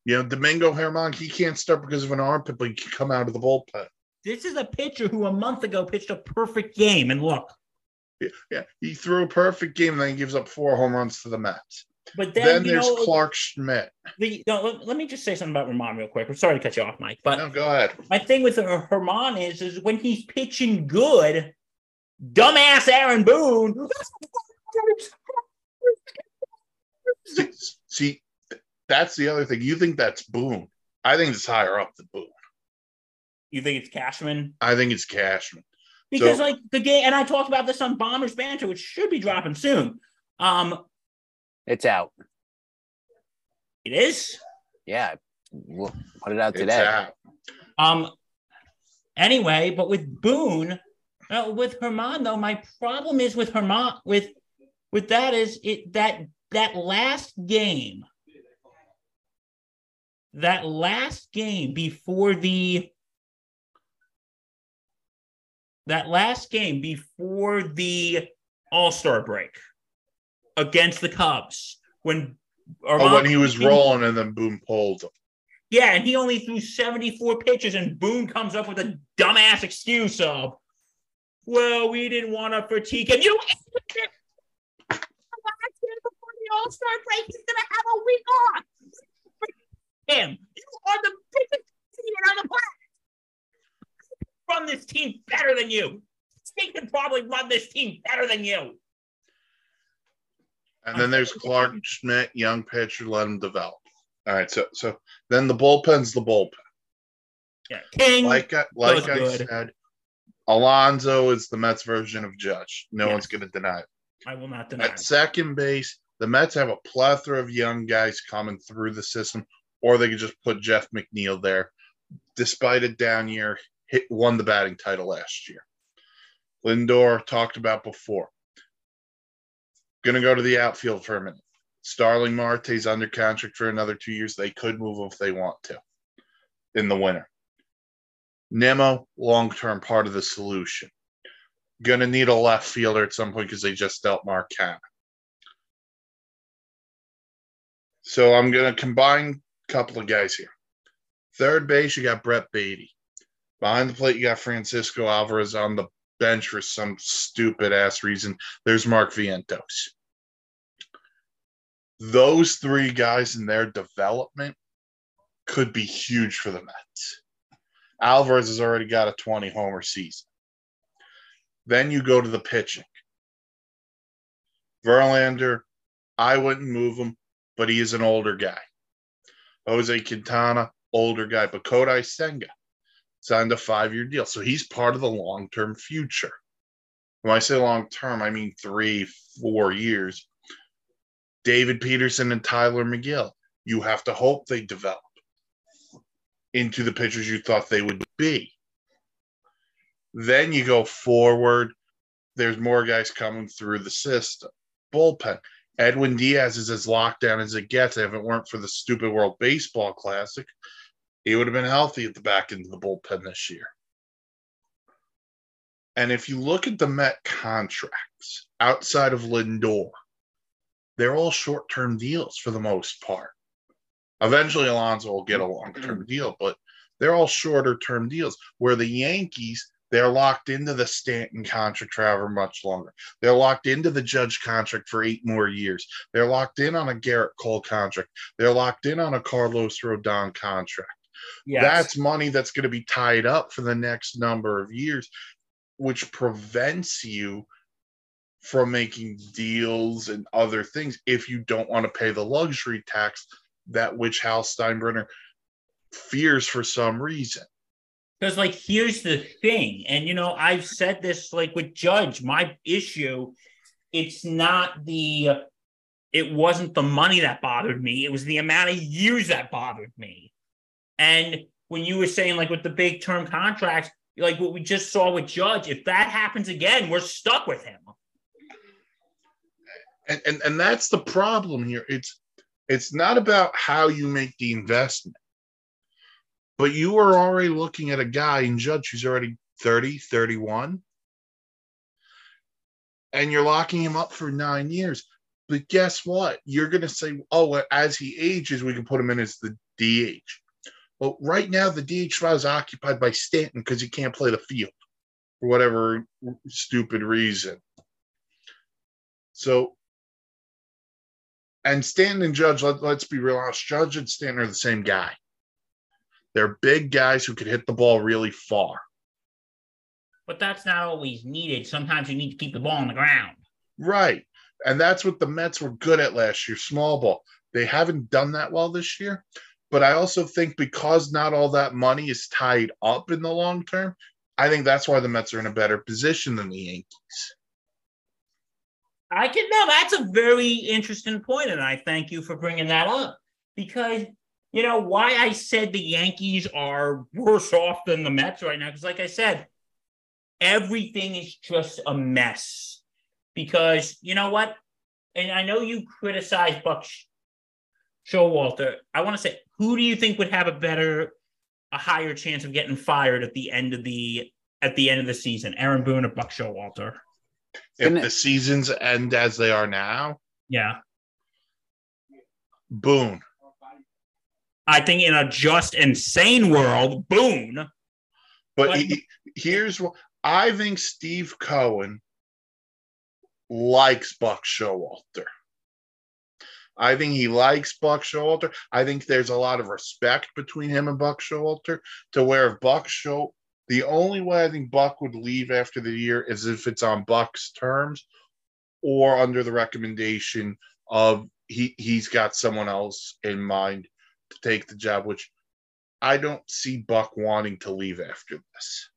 you know, Domingo German, he can't start because of an armpit, but he can come out of the bullpen. This is a pitcher who a month ago pitched a perfect game, and look. Yeah, yeah. He threw a perfect game, and then he gives up four home runs to the Mets. But then, then there's know, Clark Schmidt. The, no, let, let me just say something about German real quick. I'm sorry to cut you off, Mike. But no, go ahead. My thing with German is, is when he's pitching good, dumbass Aaron Boone. See, see, that's the other thing. You think that's Boone. I think it's higher up than Boone. You think it's Cashman? I think it's Cashman. Because, so, like, the game, and I talked about this on Bombers Banter, which should be dropping soon. Um, It's out. It is? Yeah. We'll put it out today. It's out. Um, anyway, but with Boone, uh, with German, though, my problem is with German, with With that is it that that last game, that last game before the that last game before the All-Star break against the Cubs when Armando, oh, when he was rolling and then Boone pulled him. Yeah, and he only threw seventy-four pitches, and Boone comes up with a dumbass excuse of, "Well, we didn't want to fatigue him." You. All-Star break, he's going to have a week off. him. You are the biggest idiot on the planet. Run this team better than you. He can probably run this team better than you. And then there's Clark Schmidt, young pitcher, let him develop. All right, so so then the bullpen's the bullpen. Yeah, King. Like I, like I said, Alonso is the Mets version of Judge. No yes. one's going to deny it. I will not deny it. At second base, the Mets have a plethora of young guys coming through the system, or they could just put Jeff McNeil there. Despite a down year, hit, won the batting title last year. Lindor talked about before. Going to go to the outfield for a minute. Starling Marte's under contract for another two years. They could move him if they want to in the winter. Nemo, long-term part of the solution. Going to need a left fielder at some point because they just dealt Marcana. So I'm going to combine a couple of guys here. Third base, you got Brett Beatty. Behind the plate, you got Francisco Alvarez on the bench for some stupid-ass reason. There's Mark Vientos. Those three guys in their development could be huge for the Mets. Alvarez has already got a twenty-homer season. Then you go to the pitching. Verlander, I wouldn't move him, but he is an older guy. Jose Quintana, older guy, but Kodai Senga signed a five-year deal, so he's part of the long-term future. When I say long-term, I mean three, four years. David Peterson and Tyler McGill, you have to hope they develop into the pitchers you thought they would be. Then you go forward. There's more guys coming through the system. Bullpen. Edwin Diaz is as locked down as it gets. If it weren't for the stupid World Baseball Classic, he would have been healthy at the back end of the bullpen this year. And if you look at the Met contracts outside of Lindor, they're all short-term deals for the most part. Eventually, Alonso will get a long-term deal, but they're all shorter-term deals, where the Yankees, they're locked into the Stanton contract for however much longer. They're locked into the Judge contract for eight more years. They're locked in on a Garrett Cole contract. They're locked in on a Carlos Rodon contract. Yes. That's money that's going to be tied up for the next number of years, which prevents you from making deals and other things if you don't want to pay the luxury tax, that which Hal Steinbrenner fears for some reason. Because, like, here's the thing. And, you know, I've said this, like, with Judge, my issue, it's not the, it wasn't the money that bothered me. It was the amount of years that bothered me. And when you were saying, like, with the big term contracts, like what we just saw with Judge, if that happens again, we're stuck with him. And, and, and that's the problem here. It's, It's not about how you make the investment, but you are already looking at a guy in Judge who's already thirty, thirty-one, and you're locking him up for nine years. But guess what? You're going to say, oh, as he ages, we can put him in as the D H. Well, right now, the D H spot is occupied by Stanton because he can't play the field for whatever stupid reason. So, and Stanton and Judge, let, let's be real honest, Judge and Stanton are the same guy. They're big guys who could hit the ball really far. But that's not always needed. Sometimes you need to keep the ball on the ground. Right. And that's what the Mets were good at last year, small ball. They haven't done that well this year. But I also think because not all that money is tied up in the long term, I think that's why the Mets are in a better position than the Yankees. I can know that's a very interesting point, and I thank you for bringing that up, because, you know, why I said the Yankees are worse off than the Mets right now, because like I said, everything is just a mess, because you know what? And I know you criticize Buck Showalter. I want to say, who do you think would have a better, a higher chance of getting fired at the end of the, at the end of the season, Aaron Boone or Buck Showalter? If the seasons end as they are now, yeah, Boone. I think in a just insane world, Boone. But, but he, here's what I think: Steve Cohen likes Buck Showalter. I think he likes Buck Showalter. I think there's a lot of respect between him and Buck Showalter, to where if Buck Showalter, the only way I think Buck would leave after the year is if it's on Buck's terms or under the recommendation of he, he's got someone else in mind to take the job, which I don't see Buck wanting to leave after this.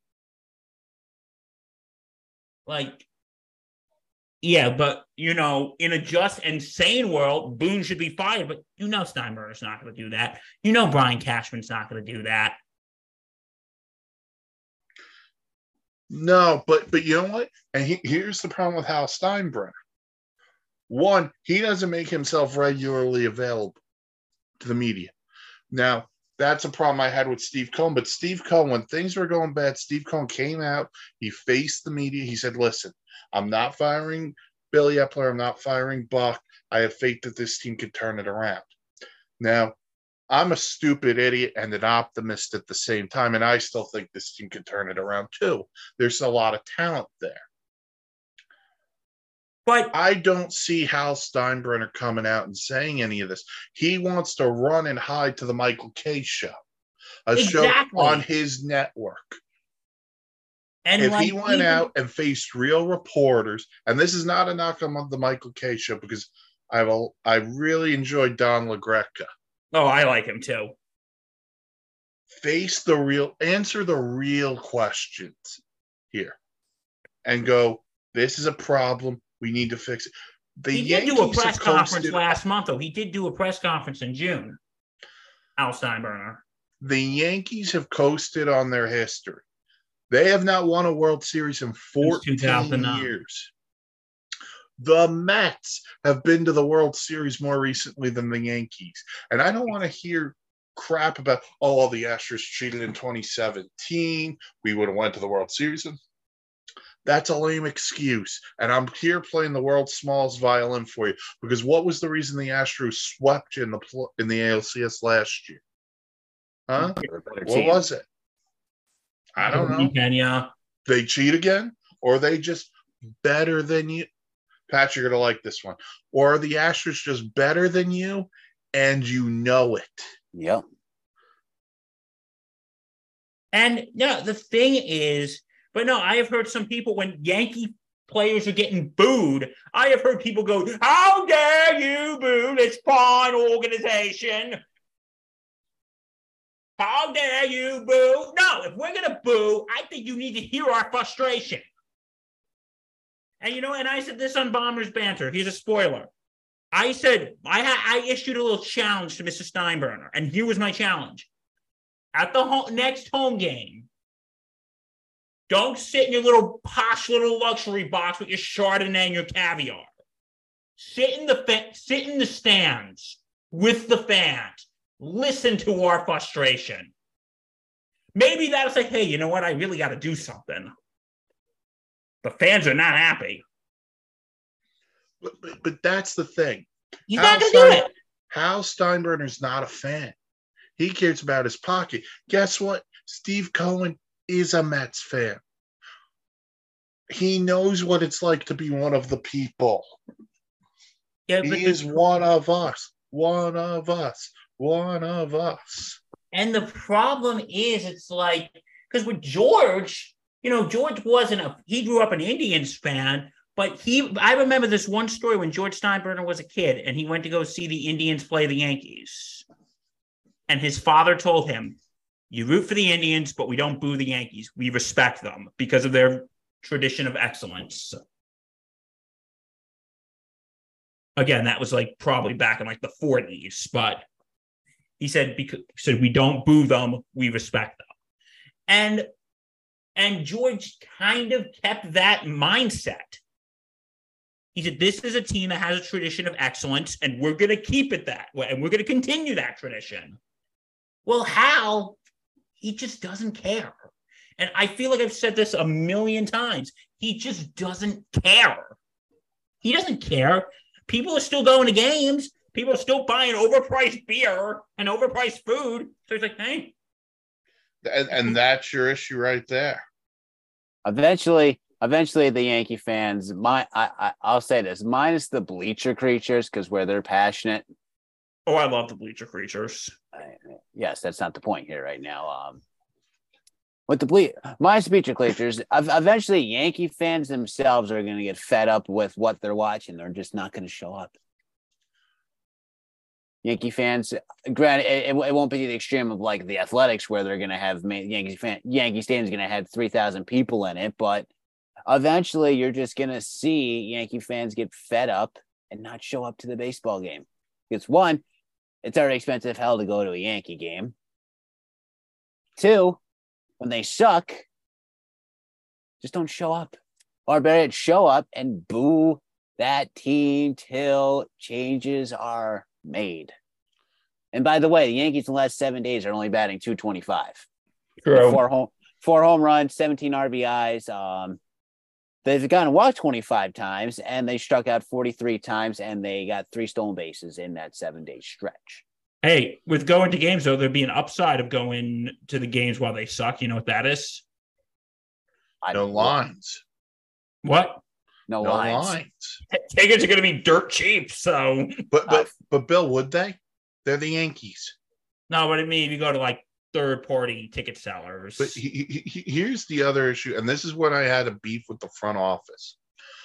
Like, yeah, but, you know, in a just and sane world, Boone should be fired, but you know Steinbrenner's not going to do that. You know Brian Cashman's not going to do that. No, but but you know what? And he, here's the problem with Hal Steinbrenner. One, he doesn't make himself regularly available to the media. Now, that's a problem I had with Steve Cohen. But Steve Cohen, when things were going bad, Steve Cohen came out. He faced the media. He said, listen, I'm not firing Billy Epler. I'm not firing Buck. I have faith that this team can turn it around. Now, I'm a stupid idiot and an optimist at the same time, and I still think this team can turn it around too. There's a lot of talent there. But I don't see Hal Steinbrenner coming out and saying any of this. He wants to run and hide to the Michael Kay show, a exactly. show on his network. And if like he went even- out and faced real reporters, and this is not a knock on the Michael Kay show, because I will, I really enjoyed Don LaGreca. Oh, I like him too. Face the real, answer the real questions here and go, this is a problem. We need to fix it. The he did Yankees do a press conference to, last month, though. He did do a press conference in June, Al Steinbrenner. The Yankees have coasted on their history. They have not won a World Series in fourteen years. The Mets have been to the World Series more recently than the Yankees. And I don't want to hear crap about, oh, all the Astros cheated in twenty seventeen. We would have went to the World Series. That's a lame excuse. And I'm here playing the world's smallest violin for you, because what was the reason the Astros swept you in the pl- in the A L C S last year? Huh? What was it? I don't know. Can, yeah. They cheat again? Or are they just better than you? Pat, you're going to like this one. Or are the Astros just better than you, and you know it? Yep. And, no, the thing is, but, no, I have heard some people, when Yankee players are getting booed, I have heard people go, how dare you boo this fine organization? How dare you boo? No, if we're going to boo, I think you need to hear our frustration. And, you know, and I said this on Bombers Banter. Here's a spoiler. I said, I, I issued a little challenge to Mister Steinbrenner, and here was my challenge. At the ho- next home game, don't sit in your little posh little luxury box with your Chardonnay and your caviar. Sit in the fa- sit in the stands with the fans. Listen to our frustration. Maybe that's like, hey, you know what? I really got to do something. The fans are not happy. But, but, but that's the thing. He's Hal not going to Stein- do it. Hal Steinbrenner's not a fan. He cares about his pocket. Guess what? Steve Cohen is a Mets fan. He knows what it's like to be one of the people. Yeah, but he is one of us. One of us. One of us. And the problem is, it's like, because with George, you know, George wasn't a, he grew up an Indians fan, but he, I remember this one story when George Steinbrenner was a kid and he went to go see the Indians play the Yankees. And his father told him, you root for the Indians, but we don't boo the Yankees. We respect them because of their tradition of excellence. Again, that was like probably back in like the forties, but he said, because said we don't boo them, we respect them. And, and George kind of kept that mindset. He said, this is a team that has a tradition of excellence, and we're going to keep it that way, and we're going to continue that tradition. Well, Hal, he just doesn't care. And I feel like I've said this a million times. He just doesn't care. He doesn't care. People are still going to games. People are still buying overpriced beer and overpriced food. So he's like, hey. And, and that's your issue right there. Eventually, eventually the Yankee fans, my I, I I'll say this, minus the bleacher creatures, because where they're passionate. Oh, I love the bleacher creatures. Uh, yes, that's not the point here right now. Um, with the ble- minus the bleacher creatures, eventually Yankee fans themselves are going to get fed up with what they're watching. They're just not going to show up. Yankee fans, granted, it, it won't be the extreme of like the Athletics where they're going to have Yankee fan, Yankee Stadium's going to have three thousand people in it, but eventually you're just going to see Yankee fans get fed up and not show up to the baseball game. Because one, it's already expensive hell to go to a Yankee game. Two, when they suck, just don't show up. Or better yet, show up and boo that team till changes are made. And by the way, the Yankees in the last seven days are only batting two twenty-five. Four home, four home runs, seventeen R B Is. Um, they've gotten walked twenty-five times, and they struck out forty-three times, and they got three stolen bases in that seven-day stretch. Hey, with going to games, though, there'd be an upside of going to the games while they suck. You know what that is? I no lines. What? No, no lines. lines. Tickets are going to be dirt cheap. So, but but uh, but Bill, would they? They're the Yankees. No, but I mean, you go to like third party ticket sellers. But he, he, he, here's the other issue, and this is what I had a beef with the front office.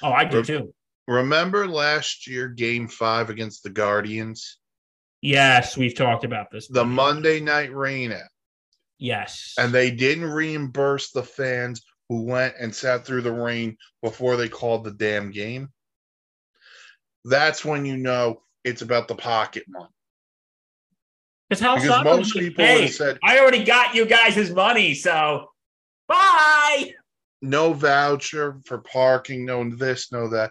Oh, I do Re- too. Remember last year, Game Five against the Guardians? Yes, we've talked about this. The Monday night rain out. Yes, and they didn't reimburse the fans who went and sat through the rain before they called the damn game. That's when you know it's about the pocket money. How because most people would have said, I already got you guys' money, so bye. No voucher for parking, no this, no that.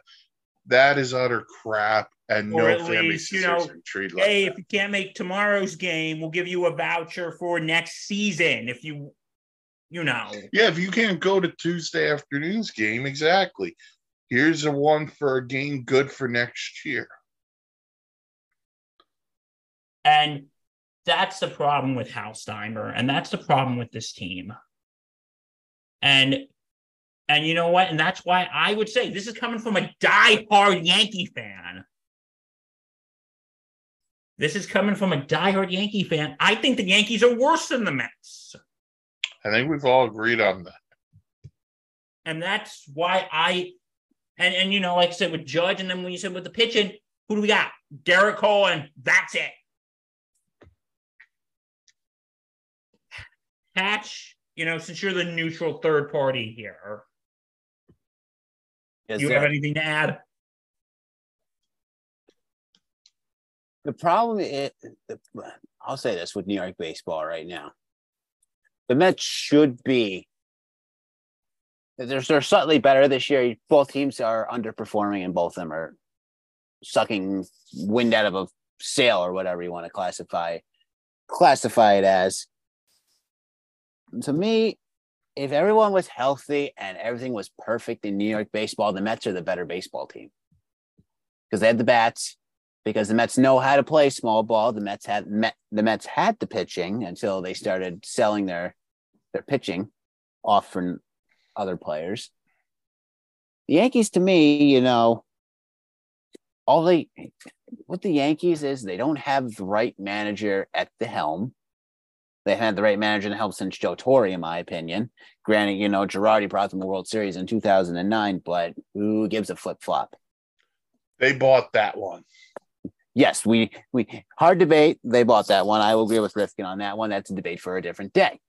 That is utter crap. And or no family situation treated like hey, that. If you can't make tomorrow's game, we'll give you a voucher for next season if you – You know. Yeah, if you can't go to Tuesday afternoon's game, exactly. Here's a one for a game good for next year. And that's the problem with Hallsteimer, and that's the problem with this team. And and you know what? And that's why I would say this is coming from a diehard Yankee fan. This is coming from a diehard Yankee fan. I think the Yankees are worse than the Mets. I think we've all agreed on that. And that's why I, and, and you know, like I said, with Judge, and then when you said with the pitching, who do we got? Garrett Cole, and that's it. Patch, you know, since you're the neutral third party here, yes, do you sir. have anything to add? The problem is, I'll say this with New York baseball right now. The Mets should be. They're, they're slightly better this year. Both teams are underperforming, and both of them are sucking wind out of a sail, or whatever you want to classify classify it as. To me, if everyone was healthy and everything was perfect in New York baseball, the Mets are the better baseball team because they had the bats. Because the Mets know how to play small ball. The Mets had met, the Mets had the pitching until they started selling their their pitching off from other players. The Yankees, to me, you know, all they what the Yankees is they don't have the right manager at the helm. They haven't had the right manager at the helm since Joe Torre, in my opinion. Granted, you know, Girardi brought them the World Series in two thousand nine, but who gives a flip flop? They bought that one. Yes, we we hard debate. They bought that one. I will agree with Rifkin on that one. That's a debate for a different day.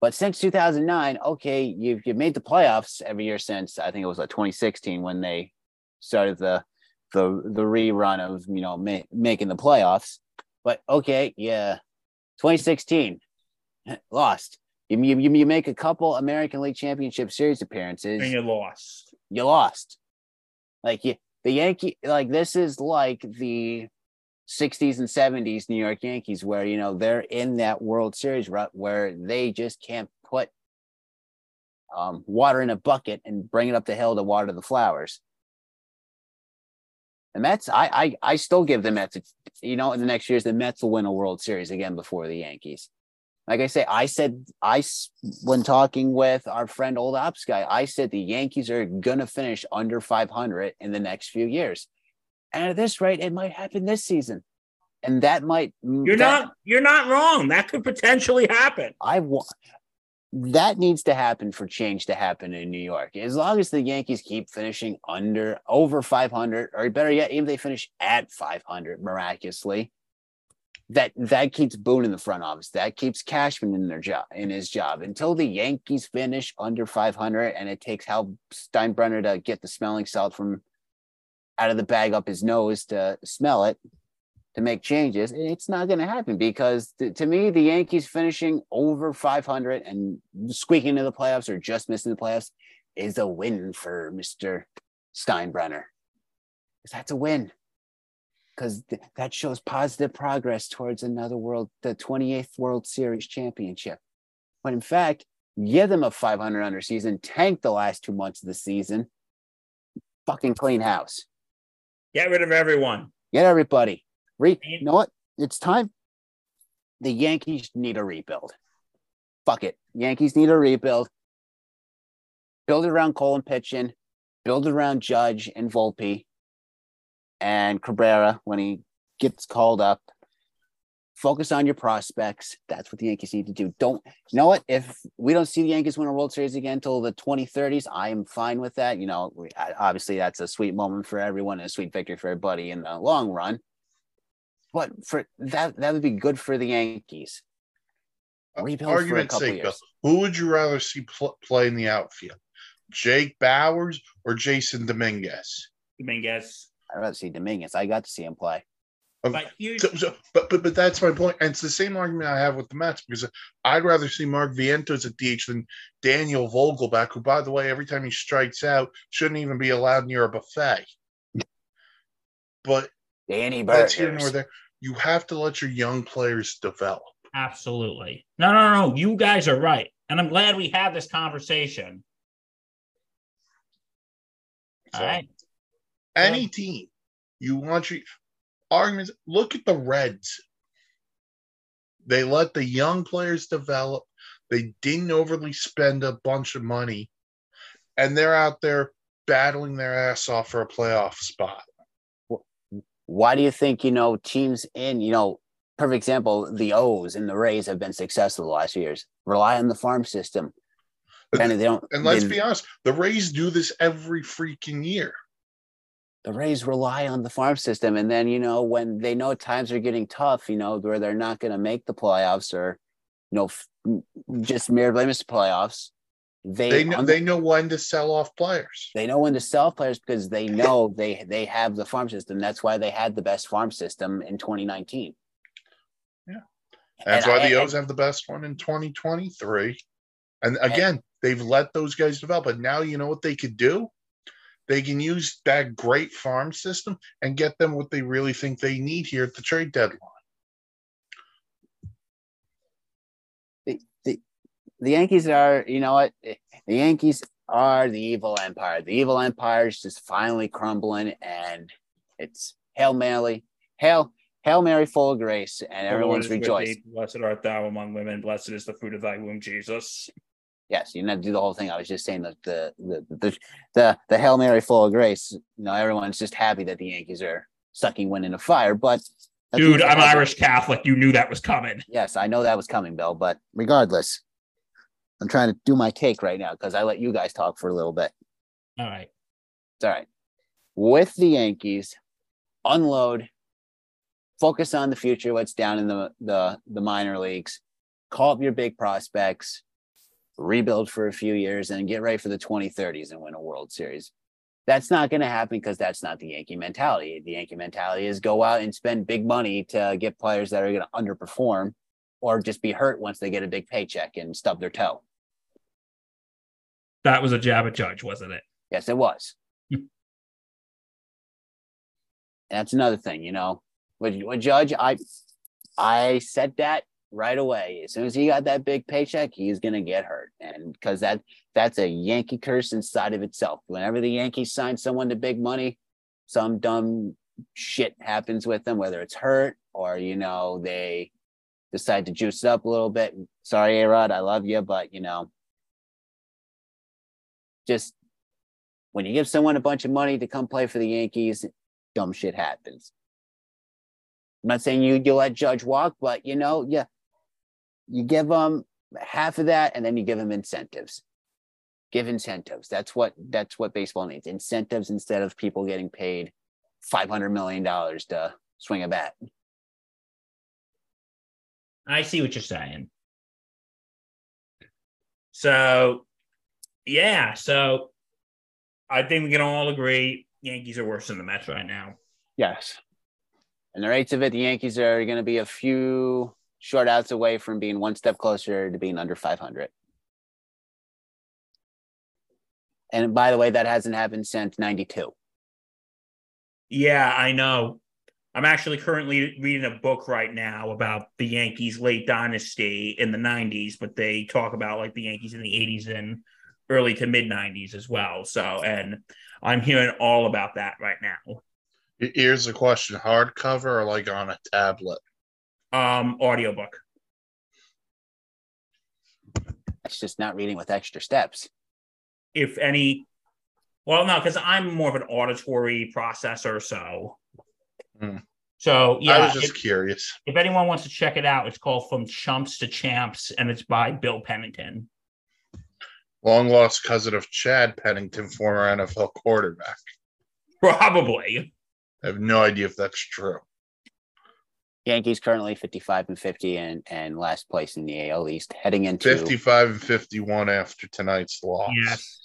But since two thousand nine, okay, you've you've made the playoffs every year since I think it was like twenty sixteen when they started the the the rerun of you know ma- making the playoffs. But okay, yeah, twenty sixteen lost. You you you make a couple American League Championship Series appearances and you lost. You lost. Like you. The Yankee, like this is like the sixties and seventies New York Yankees where, you know, they're in that World Series rut where they just can't put um, water in a bucket and bring it up the hill to water the flowers. The Mets, I I, I still give the Mets, you know, in the next years, the Mets will win a World Series again before the Yankees. Like I say, I said, I, when talking with our friend Old Ops Guy, I said the Yankees are going to finish under five hundred in the next few years. And at this rate, it might happen this season. And that might. You're that, not, you're not wrong. That could potentially happen. I want that needs to happen for change to happen in New York. As long as the Yankees keep finishing under over five hundred, or better yet, even if they finish at five hundred miraculously, that that keeps Boone in the front office. That keeps Cashman in their job, in his job, until the Yankees finish under five hundred, and it takes Hal Steinbrenner to get the smelling salve from out of the bag up his nose to smell it, to make changes. It's not going to happen, because th- to me, the Yankees finishing over five hundred and squeaking into the playoffs or just missing the playoffs is a win for Mister Steinbrenner. Because that's a win. Because th- that shows positive progress towards another world, the twenty-eighth World Series championship. When in fact, give them a five hundred under season, tank the last two months of the season, fucking clean house. Get rid of everyone. Get everybody. Re- you know what? It's time. The Yankees need a rebuild. Fuck it. Yankees need a rebuild. Build around Cole and Pitchin. Build around Judge and Volpe. And Cabrera, when he gets called up, focus on your prospects. That's what the Yankees need to do. Don't, you know what? If we don't see the Yankees win a World Series again until the twenty thirties, I am fine with that. You know, we, obviously that's a sweet moment for everyone and a sweet victory for everybody in the long run. But for that, that would be good for the Yankees. Rebuild uh, for a couple sake, years. Though, who would you rather see pl- play in the outfield? Jake Bowers or Jason Dominguez? Dominguez. I'd rather see Dominguez. I got to see him play. But, so, so, but, but but that's my point. And it's the same argument I have with the Mets, because I'd rather see Mark Vientos at D H than Daniel Vogelback, who, by the way, every time he strikes out, shouldn't even be allowed near a buffet. But Danny Burgers. That's here nor there. You have to let your young players develop. Absolutely. No, no, no. You guys are right. And I'm glad we had this conversation. So, all right. Any yeah. team you want your arguments, look at the Reds. They let the young players develop. They didn't overly spend a bunch of money, and they're out there battling their ass off for a playoff spot. Why do you think, you know, teams in, you know, perfect example, the O's and the Rays have been successful the last few years? Rely on the farm system. And, they don't, and let's they, be honest, the Rays do this every freaking year. The Rays rely on the farm system. And then, you know, when they know times are getting tough, you know, where they're not going to make the playoffs, or, you know, f- just merely miss the playoffs. They they know, un- they know when to sell off players. They know when to sell players because they know they, they have the farm system. That's why they had the best farm system in twenty nineteen. Yeah. That's and why I, the O's have the best one in twenty twenty-three. And again, and, they've let those guys develop. But now you know what they could do? They can use that great farm system and get them what they really think they need here at the trade deadline. The, the, the Yankees are, you know what? The Yankees are the evil empire. The evil empire is just finally crumbling, and it's Hail Mary, Hail, Hail Mary full of grace, and everyone's rejoicing. Blessed art thou among women. Blessed is the fruit of thy womb, Jesus. Yes, you didn't have to do the whole thing. I was just saying that the the the the, the Hail Mary full of grace. You know, everyone's just happy that the Yankees are sucking wind in a fire. But dude, I'm Irish Catholic. You knew that was coming. Yes, I know that was coming, Bill. But regardless, I'm trying to do my take right now because I let you guys talk for a little bit. All right, it's all right. With the Yankees, unload, focus on the future. What's down in the the the minor leagues? Call up your big prospects. Rebuild for a few years and get ready for the twenty thirties and win a World Series. That's not going to happen because that's not the Yankee mentality. The Yankee mentality is go out and spend big money to get players that are going to underperform or just be hurt once they get a big paycheck and stub their toe. That was a jab at Judge, wasn't it? Yes, it was. That's another thing, you know. With, with Judge, I I said that right away. As soon as he got that big paycheck, he's going to get hurt. And because that that's a Yankee curse inside of itself. Whenever the Yankees sign someone to big money, some dumb shit happens with them, whether it's hurt or, you know, they decide to juice it up a little bit. Sorry, A-Rod, I love you, but, you know, just when you give someone a bunch of money to come play for the Yankees, dumb shit happens. I'm not saying you, you let Judge walk, but, you know, yeah, you give them half of that, and then you give them incentives. Give incentives. That's what that's what baseball needs. Incentives instead of people getting paid five hundred million dollars to swing a bat. I see what you're saying. So, yeah. So, I think we can all agree Yankees are worse than the Mets right now. Yes. And the rates of it, the Yankees are going to be a few short outs away from being one step closer to being under five hundred. And by the way, that hasn't happened since ninety-two. Yeah, I know. I'm actually currently reading a book right now about the Yankees' late dynasty in the nineties, but they talk about like the Yankees in the eighties and early to mid nineties as well. So, and I'm hearing all about that right now. Here's the question: hardcover or like on a tablet? Um, audiobook. It's just not reading with extra steps. If any, well, no, because I'm more of an auditory processor, so. Mm. So, yeah. I was just if, curious. If anyone wants to check it out, it's called From Chumps to Champs, and it's by Bill Pennington. Long-lost cousin of Chad Pennington, former N F L quarterback. Probably. I have no idea if that's true. Yankees currently fifty-five and fifty and, and last place in the A L East heading into fifty-five and fifty-one after tonight's loss. Yes.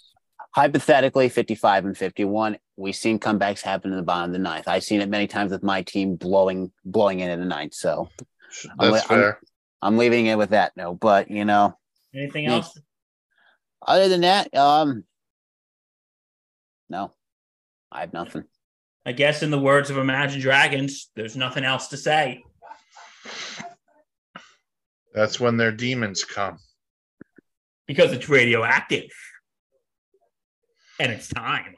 Hypothetically, fifty-five and fifty-one. We've seen comebacks happen in the bottom of the ninth. I've seen it many times with my team blowing blowing in in the ninth. So that's I'm, fair. I'm, I'm leaving it with that. No, but you know, anything else? Other than that, um, no, I have nothing. I guess in the words of Imagine Dragons, there's nothing else to say. That's when their demons come. Because it's radioactive. And it's time.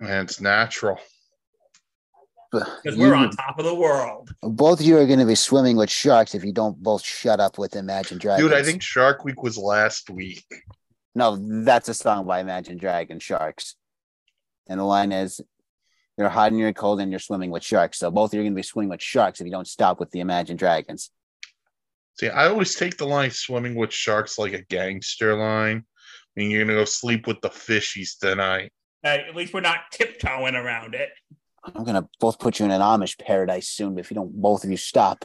And it's natural. Because we're on top of the world. Both of you are going to be swimming with sharks if you don't both shut up with Imagine Dragons. Dude, I think Shark Week was last week. No, that's a song by Imagine Dragons, Sharks. And the line is, you're hot and you're cold and you're swimming with sharks. So both of you are going to be swimming with sharks if you don't stop with the Imagine Dragons. See, I always take the line swimming with sharks like a gangster line. I mean, you're going to go sleep with the fishies tonight. Uh, at least we're not tiptoeing around it. I'm going to both put you in an Amish paradise soon if you don't both of you stop.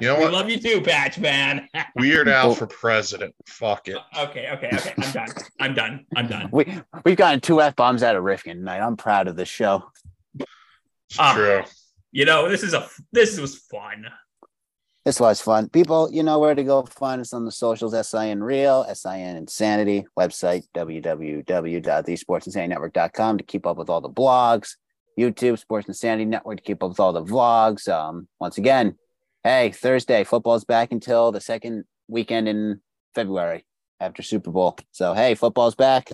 You know we what? Love you too, Patchman. Weird Al for president. Fuck it. Okay, okay, okay. I'm done. I'm done. I'm done. We, we've gotten two F-bombs out of Rifkin tonight. I'm proud of this show. Uh, True. You know, this is a this was fun. This was fun. People, you know where to go find us on the socials, S I N Real, S I N Insanity, website, w w w dot the sports insanity network dot com to keep up with all the blogs, YouTube, Sports Insanity Network to keep up with all the vlogs. Um, once again, hey, Thursday, football's back until the second weekend in February after Super Bowl. So, hey, football's back.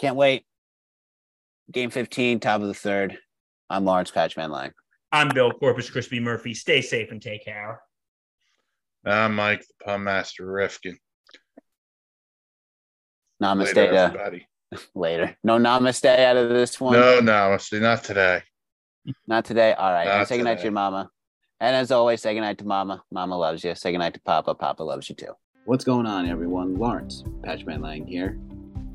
Can't wait. Game fifteen, top of the third. I'm Lawrence Patchman Lang. I'm Bill Corpus Crispy Murphy. Stay safe and take care. I'm Mike the Pun Master Rifkin. Namaste. Later, everybody. Later. No namaste out of this one. No namaste. Not today. Not today. All right. Not say goodnight to your mama. And as always, say goodnight to mama. Mama loves you. Say goodnight to papa. Papa loves you too. What's going on, everyone? Lawrence Patchman Lang here,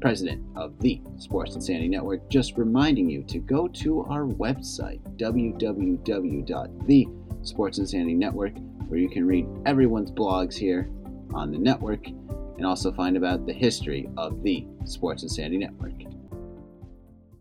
president of the Sports Insanity Network, just reminding you to go to our website, w w w dot the sports insanity network, where you can read everyone's blogs here on the network and also find about the history of the Sports Insanity Network.